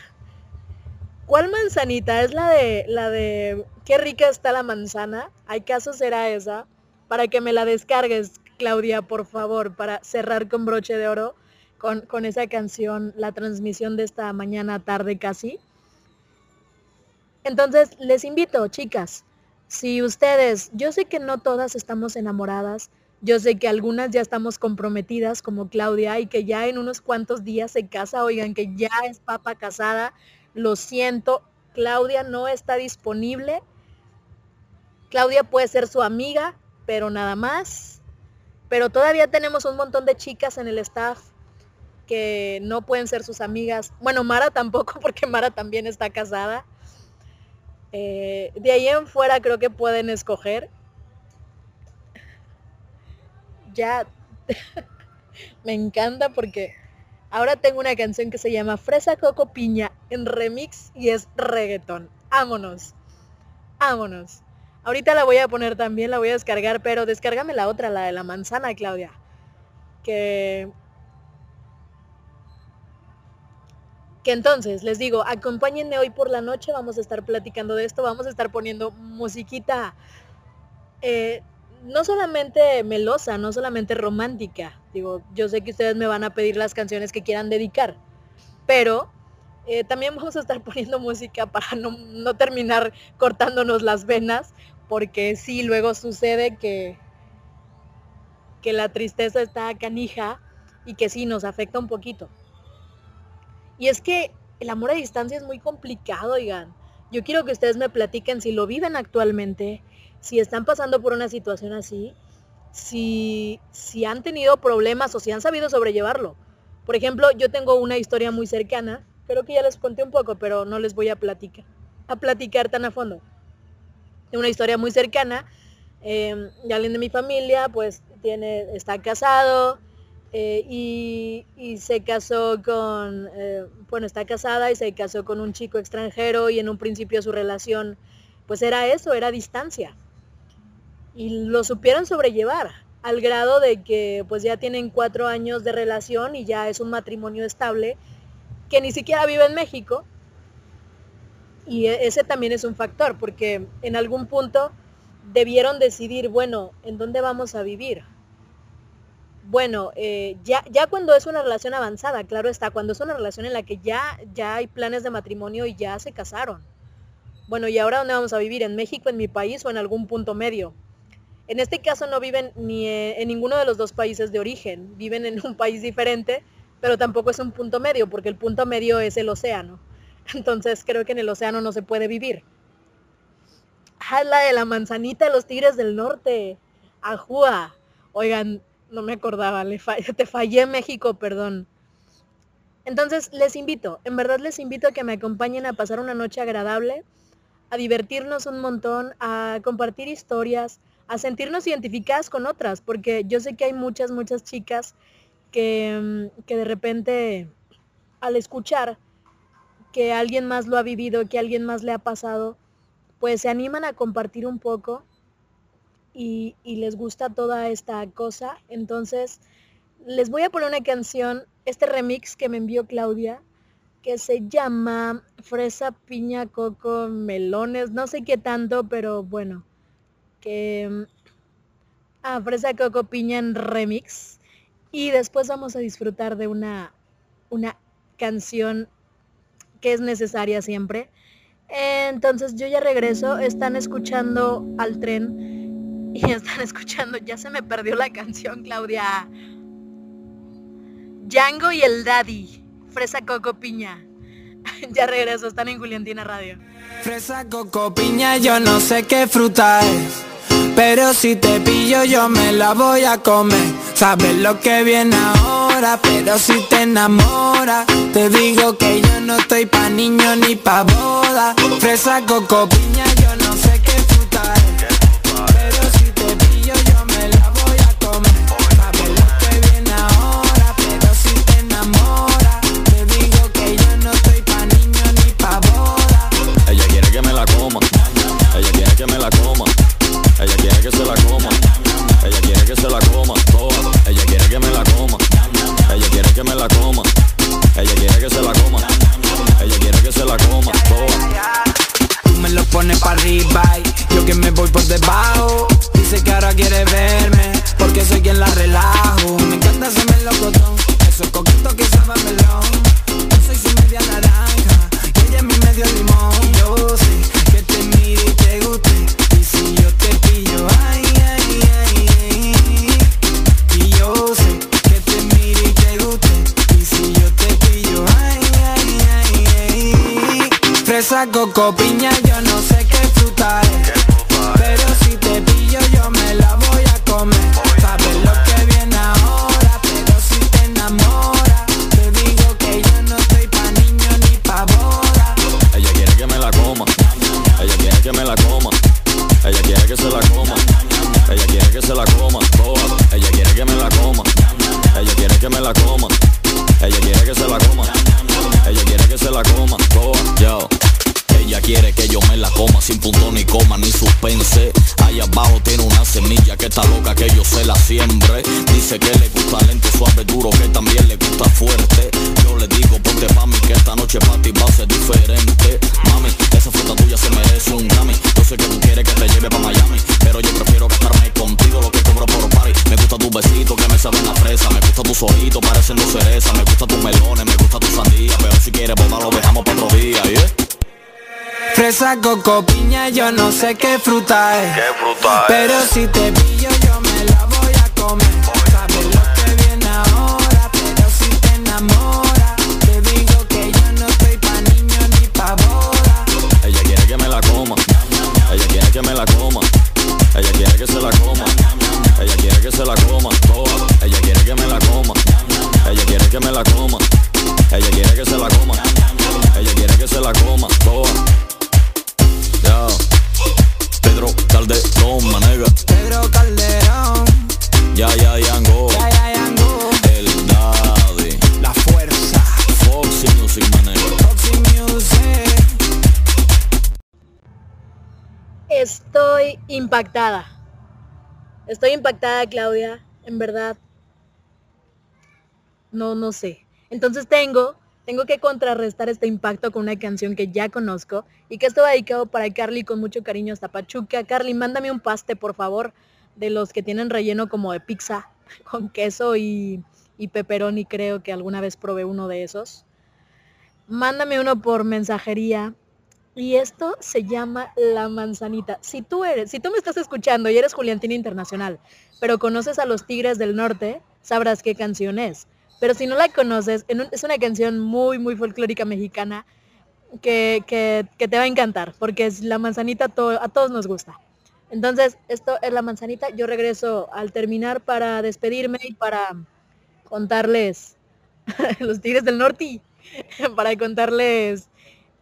¿Cuál manzanita? Es la de, la de qué rica está la manzana. ¿Hay caso será esa? Para que me la descargues, Claudia, por favor, para cerrar con broche de oro con, con esa canción, la transmisión de esta mañana, tarde casi. Entonces, les invito, chicas, si ustedes, yo sé que no todas estamos enamoradas, yo sé que algunas ya estamos comprometidas, como Claudia, y que ya en unos cuantos días se casa, oigan, que ya es papa casada, lo siento, Claudia no está disponible. Claudia puede ser su amiga, pero nada más. Pero todavía tenemos un montón de chicas en el staff que no pueden ser sus amigas. Bueno, Mara tampoco, porque Mara también está casada. Eh, de ahí en fuera creo que pueden escoger. Ya, me encanta porque ahora tengo una canción que se llama Fresa Coco Piña en remix y es reggaetón. Vámonos, vámonos. Ahorita la voy a poner también, la voy a descargar, pero descárgame la otra, la de la manzana, Claudia. Que... Que entonces, les digo, acompáñenme hoy por la noche, vamos a estar platicando de esto, vamos a estar poniendo musiquita eh, no solamente melosa, no solamente romántica. Digo, yo sé que ustedes me van a pedir las canciones que quieran dedicar, pero eh, también vamos a estar poniendo música para no, no terminar cortándonos las venas, porque sí, luego sucede que, que la tristeza está canija y que sí, nos afecta un poquito. Y es que el amor a distancia es muy complicado, oigan. Yo quiero que ustedes me platiquen si lo viven actualmente, si están pasando por una situación así, si, si han tenido problemas o si han sabido sobrellevarlo. Por ejemplo, yo tengo una historia muy cercana, creo que ya les conté un poco, pero no les voy a platicar, a platicar tan a fondo. Tengo una historia muy cercana, eh, de alguien de mi familia, pues tiene, está casado, Eh, y, y se casó con, eh, bueno, está casada y se casó con un chico extranjero y en un principio su relación, pues era eso, era distancia. Y lo supieron sobrellevar al grado de que pues ya tienen cuatro años de relación y ya es un matrimonio estable que ni siquiera vive en México. Y ese también es un factor, porque en algún punto debieron decidir, bueno, ¿en dónde vamos a vivir? Bueno, eh, ya, ya cuando es una relación avanzada, claro está, cuando es una relación en la que ya, ya hay planes de matrimonio y ya se casaron. Bueno, ¿y ahora dónde vamos a vivir? ¿En México, en mi país o en algún punto medio? En este caso no viven ni eh, en ninguno de los dos países de origen, viven en un país diferente, pero tampoco es un punto medio, porque el punto medio es el océano. Entonces creo que en el océano no se puede vivir. ¡Jala de la manzanita de los Tigres del Norte! ¡Ajúa! Oigan... No me acordaba, le fa- te fallé México, perdón. Entonces les invito, en verdad les invito a que me acompañen a pasar una noche agradable, a divertirnos un montón, a compartir historias, a sentirnos identificadas con otras, porque yo sé que hay muchas, muchas chicas que, que de repente al escuchar que alguien más lo ha vivido, que alguien más le ha pasado, pues se animan a compartir un poco. Y, y les gusta toda esta cosa. Entonces les voy a poner una canción, este remix que me envió Claudia, que se llama Fresa, Piña, Coco, Melones, no sé qué tanto, pero bueno, que ah, Fresa, Coco, Piña en remix. Y después vamos a disfrutar de una, una canción que es necesaria siempre. Entonces yo ya regreso, están escuchando Al Tren y están escuchando, ya se me perdió la canción, Claudia. Django y el Daddy, Fresa, Coco, Piña. Ya regreso, están en Juliantina Radio. Fresa, coco, piña, yo no sé qué fruta es, pero si te pillo yo me la voy a comer. Sabes lo que viene ahora, pero si te enamora, te digo que yo no estoy pa' niño ni pa' boda. Fresa, coco, piña, yo no sé qué fruta es. me la coma. Ella quiere que se la coma. Ella quiere que se la coma. Tú me lo pones para arriba y yo que me voy por debajo. Dice que ahora quiere verme porque soy quien la relajo. Me encanta hacerme el locotón, esos coquitos que saben melón. Yo soy su media naranja y ella es mi medio limón. Yo sé que te miro y te guste, y si yo te pillo, ay, ay, ay, ay. Y yo sé que te miro y te guste, y si yo te pillo, ay, ay, ay, ay. Fresa, coco, piña, yo no sé qué fruta es, pero si te pillo yo me la voy a comer. Sabes lo que viene ahora, pero si te enamora, te digo que yo no estoy pa' niño ni pa' boda. Ella quiere que me la coma, ella quiere que me la coma, ella quiere que se la coma, ella quiere que se la coma, ella quiere que me la coma, ella quiere que me la coma, ella quiere que se la coma, ella quiere que se la coma, yo. Ella quiere que yo me la coma sin punto ni coma ni suspense. Allá abajo tiene una semilla que está loca que yo se la siembre. Dice que le gusta lento, suave, duro, que también le gusta fuerte. Yo le digo ponte pa' mí que esta noche pa' ti va a ser diferente. Mami, esa fruta tuya se merece un Grammy. Yo sé que tú quieres que te lleve pa' Miami, pero yo prefiero gastarme contigo lo que cobro por party. Me gusta tus besitos que me saben a fresa, me gusta tus ojitos parecen dos cerezas, me gusta tus melones, me gusta tu sandía, pero si quieres boda lo dejamos pa' otro día, yeah. Fresa, coco, piña, yo no sé qué fruta es, ¿qué fruta es? Pero si te pillo yo me la voy a comer. Sabes lo que viene ahora, pero si te enamora, te digo que yo no estoy pa' niño ni pa' boda. Ella quiere que me la coma, ella quiere que me la coma, ella quiere que se la coma, ella quiere que se la coma, toda. Ella quiere que me la coma, ella quiere que me la coma, ella quiere que se la coma, ella quiere que se la coma, toda. Yeah. Pedro Calderón, manega. Pedro Calderón. Ya, ya, Django. Ya, ya, Django. El Daddy. La fuerza. Foxy Music, manega. Foxy Music. Estoy impactada. Estoy impactada, Claudia. En verdad. No, no sé. Entonces tengo... Tengo que contrarrestar este impacto con una canción que ya conozco y que estaba dedicado para Carly con mucho cariño hasta Pachuca. Carly, mándame un paste, por favor, de los que tienen relleno como de pizza, con queso y, y pepperoni, creo que alguna vez probé uno de esos. Mándame uno por mensajería. Y esto se llama La Manzanita. Si tú eres, si tú me estás escuchando y eres Juliantina Internacional, pero conoces a los Tigres del Norte, sabrás qué canción es. Pero si no la conoces, es una canción muy, muy folclórica mexicana que, que, que te va a encantar, porque es la manzanita, to- a todos nos gusta. Entonces, esto es La Manzanita. Yo regreso al terminar para despedirme y para contarles los Tigres del Norte, para contarles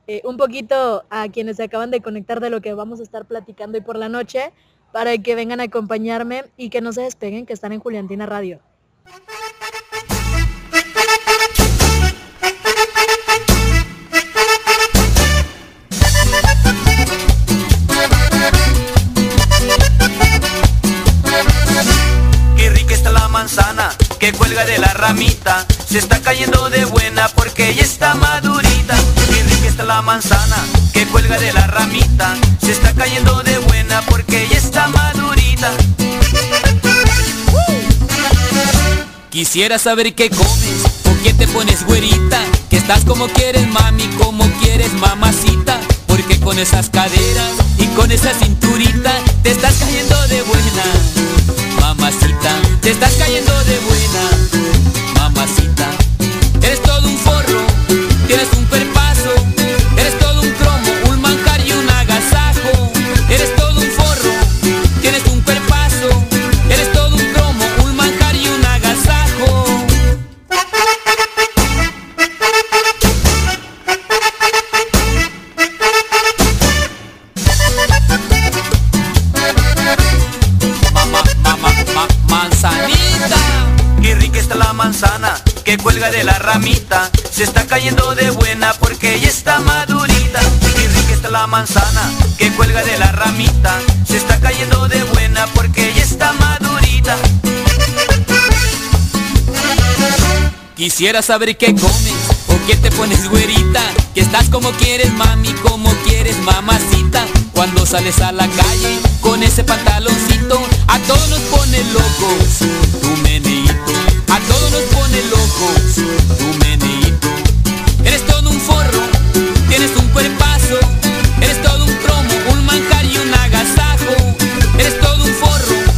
eh, un poquito a quienes se acaban de conectar de lo que vamos a estar platicando hoy por la noche, para que vengan a acompañarme y que no se despeguen, que están en Juliantina Radio. Manzana que cuelga de la ramita, se está cayendo de buena porque ya está madurita. Qué rica está la manzana que cuelga de la ramita, se está cayendo de buena porque ya está madurita. uh. Quisiera saber qué comes, por qué te pones güerita, que estás como quieres mami, como quieres mamacita, porque con esas caderas y con esa cinturita te estás cayendo de buena. Mamacita, te estás cayendo de buena. Mamacita, eres todo un forro, tienes un cuerpazo, eres todo un cromo, un manjar y un agasajo. Eres todo un forro, tienes un cuerpazo, eres todo un cromo, un manjar y un agasajo. Manzana que cuelga de la ramita, se está cayendo de buena porque ya está madurita. Qué rica está la manzana que cuelga de la ramita, se está cayendo de buena porque ya está madurita. Quisiera saber qué comes o qué te pones, güerita, que estás como quieres, mami, como quieres, mamacita. Cuando sales a la calle con ese pantaloncito, a todos nos pone locos tu meneíto, a todos nos pone locos tu meneíto. Eres todo un forro, tienes un cuerpazo, eres todo un cromo, un manjar y un agasajo. Eres todo un forro,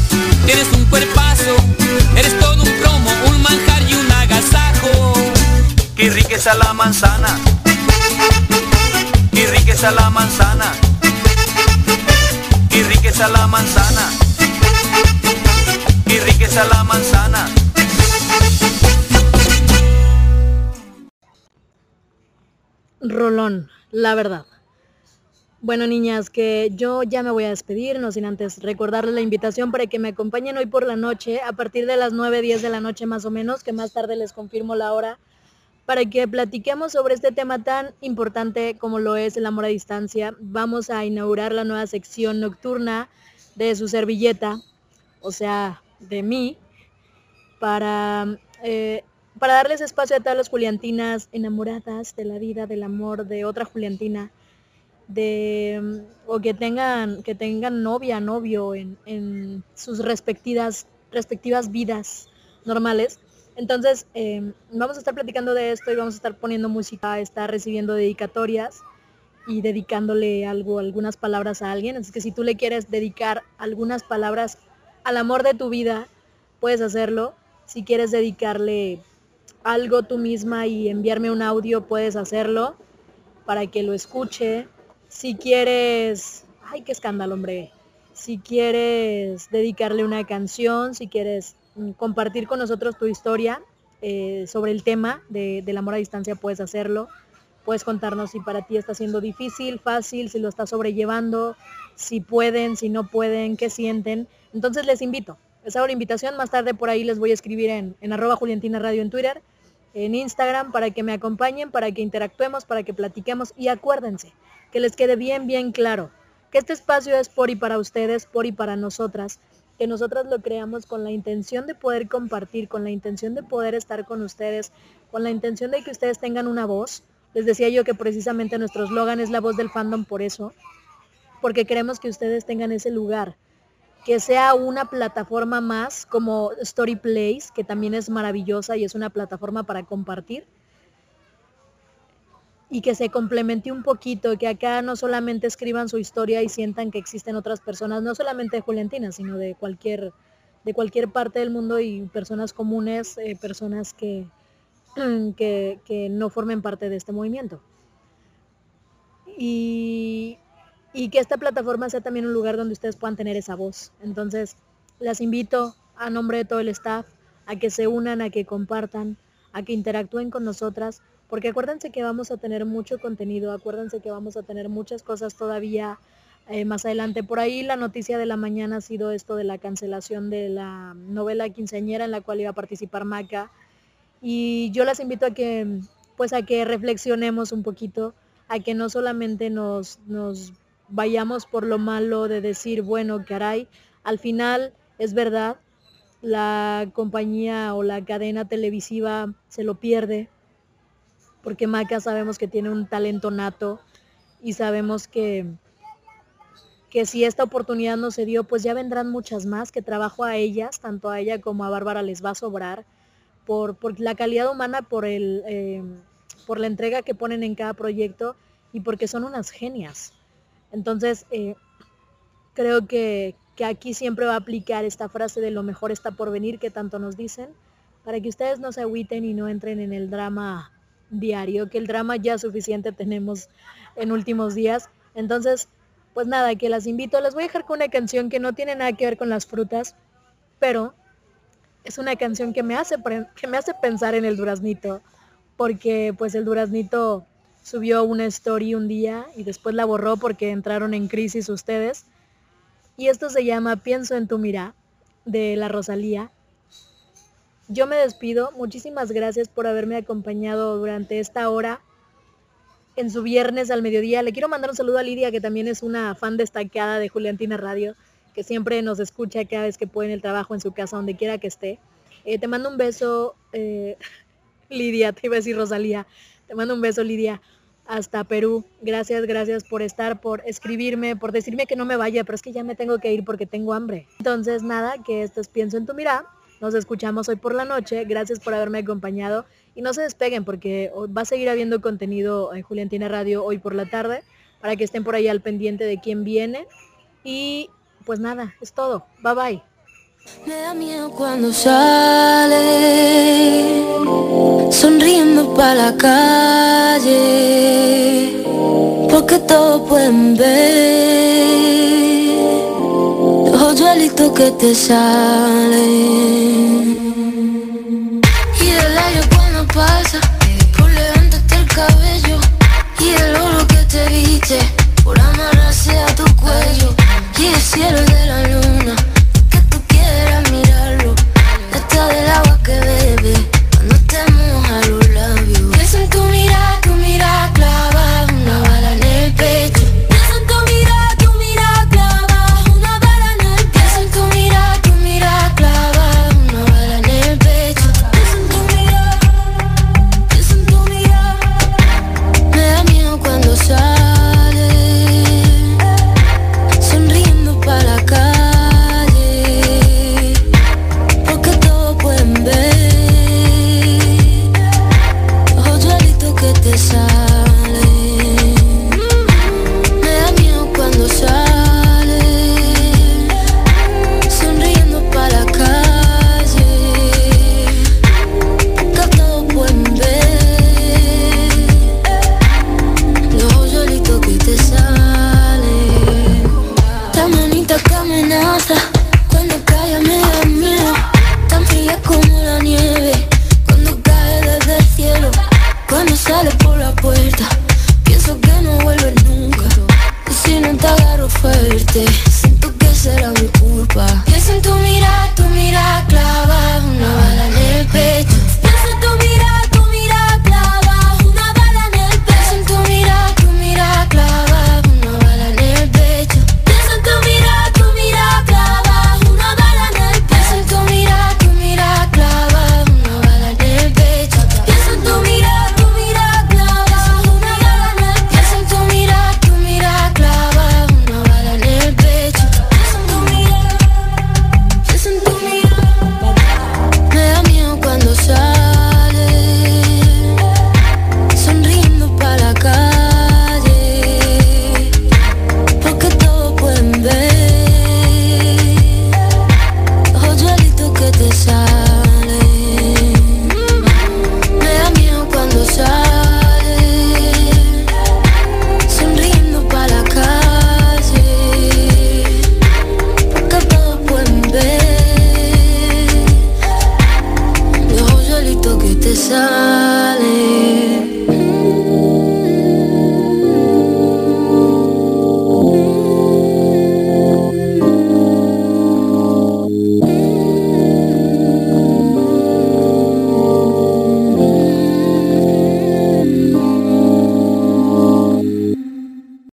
tienes un cuerpazo, eres todo un cromo, un manjar y un agasajo. Qué rica está la manzana, qué rica está la manzana, qué rica está la manzana, qué rica está la manzana. Rolón, la verdad. Bueno, niñas, que yo ya me voy a despedir, no sin antes recordarles la invitación para que me acompañen hoy por la noche, a partir de las nueve, diez de la noche más o menos, que más tarde les confirmo la hora, para que platiquemos sobre este tema tan importante como lo es el amor a distancia. Vamos a inaugurar la nueva sección nocturna de su servilleta, o sea, de mí, para... Eh, para darles espacio a todas las Juliantinas enamoradas de la vida, del amor, de otra Juliantina, de, o que tengan, que tengan novia, novio en, en sus respectivas, respectivas vidas normales. Entonces, eh, vamos a estar platicando de esto y vamos a estar poniendo música, estar recibiendo dedicatorias y dedicándole algo, algunas palabras a alguien. Así que si tú le quieres dedicar algunas palabras al amor de tu vida, puedes hacerlo. Si quieres dedicarle algo tú misma y enviarme un audio, puedes hacerlo para que lo escuche. Si quieres, ay, qué escándalo, hombre, si quieres dedicarle una canción, si quieres compartir con nosotros tu historia eh, sobre el tema de, del amor a distancia, puedes hacerlo. Puedes contarnos si para ti está siendo difícil, fácil, si lo estás sobrellevando, si pueden, si no pueden, qué sienten. Entonces les invito, les hago la invitación. Más tarde por ahí les voy a escribir en, en arroba Juliantina Radio en Twitter, en Instagram, para que me acompañen, para que interactuemos, para que platiquemos. Y acuérdense, que les quede bien, bien claro, que este espacio es por y para ustedes, por y para nosotras, que nosotras lo creamos con la intención de poder compartir, con la intención de poder estar con ustedes, con la intención de que ustedes tengan una voz. Les decía yo que precisamente nuestro eslogan es la voz del fandom por eso, porque queremos que ustedes tengan ese lugar, que sea una plataforma más como Story Place, que también es maravillosa y es una plataforma para compartir, y que se complemente un poquito, que acá no solamente escriban su historia y sientan que existen otras personas, no solamente de Juliantina, sino de cualquier, de cualquier parte del mundo, y personas comunes, eh, personas que, que, que no formen parte de este movimiento. Y... Y que esta plataforma sea también un lugar donde ustedes puedan tener esa voz. Entonces, las invito a nombre de todo el staff a que se unan, a que compartan, a que interactúen con nosotras, porque acuérdense que vamos a tener mucho contenido, acuérdense que vamos a tener muchas cosas todavía eh, más adelante. Por ahí la noticia de la mañana ha sido esto de la cancelación de la novela quinceañera en la cual iba a participar Maca. Y yo las invito a que, pues, a que reflexionemos un poquito, a que no solamente nos... nos vayamos por lo malo de decir, bueno, caray, al final es verdad, la compañía o la cadena televisiva se lo pierde, porque Maca sabemos que tiene un talento nato y sabemos que, que si esta oportunidad no se dio, pues ya vendrán muchas más, que trabajo a ellas, tanto a ella como a Bárbara les va a sobrar, por, por la calidad humana, por, el, eh, por la entrega que ponen en cada proyecto y porque son unas genias. Entonces, eh, creo que, que aquí siempre va a aplicar esta frase de lo mejor está por venir, que tanto nos dicen, para que ustedes no se agüiten y no entren en el drama diario, que el drama ya suficiente tenemos en últimos días. Entonces, pues nada, que las invito. Las voy a dejar con una canción que no tiene nada que ver con las frutas, pero es una canción que me hace, que me hace pensar en el duraznito, porque pues el duraznito... subió una story un día y después la borró porque entraron en crisis ustedes. Y esto se llama Pienso en tu mirá, de la Rosalía. Yo me despido. Muchísimas gracias por haberme acompañado durante esta hora, en su viernes al mediodía. Le quiero mandar un saludo a Lidia, que también es una fan destacada de Juliantina Radio, que siempre nos escucha cada vez que puede en el trabajo, en su casa, donde quiera que esté. Eh, te mando un beso... Eh... Lidia, te iba a decir Rosalía. Te mando un beso, Lidia, hasta Perú. Gracias, gracias por estar, por escribirme, por decirme que no me vaya, pero es que ya me tengo que ir porque tengo hambre. Entonces, nada, que esto es Pienso en tu Mirada. Nos escuchamos hoy por la noche. Gracias por haberme acompañado. Y no se despeguen porque va a seguir habiendo contenido en Juliantina Radio hoy por la tarde para que estén por ahí al pendiente de quién viene. Y pues nada, es todo. Bye, bye. Me da miedo cuando sale, sonriendo pa' la calle, porque todos pueden ver los hoyuelitos que te salen. Y del aire cuando pasa, por levantarte el cabello, y del oro que te viste, por amarrarse a tu cuello, y el cielo de la luna, del agua que bebe cuando te moja los labios. Pienso en tu mirada, tu mirada clava una bala en el pecho. Pienso en tu mirada, tu mirada clava una bala en el pecho. Pienso en tu mirada, tu mirada clava una bala en el pecho. Pienso en tu mirada, pienso en tu mirada. Me da miedo cuando sale, sonriendo pa' la calle. Fuerte, siento que será mi culpa.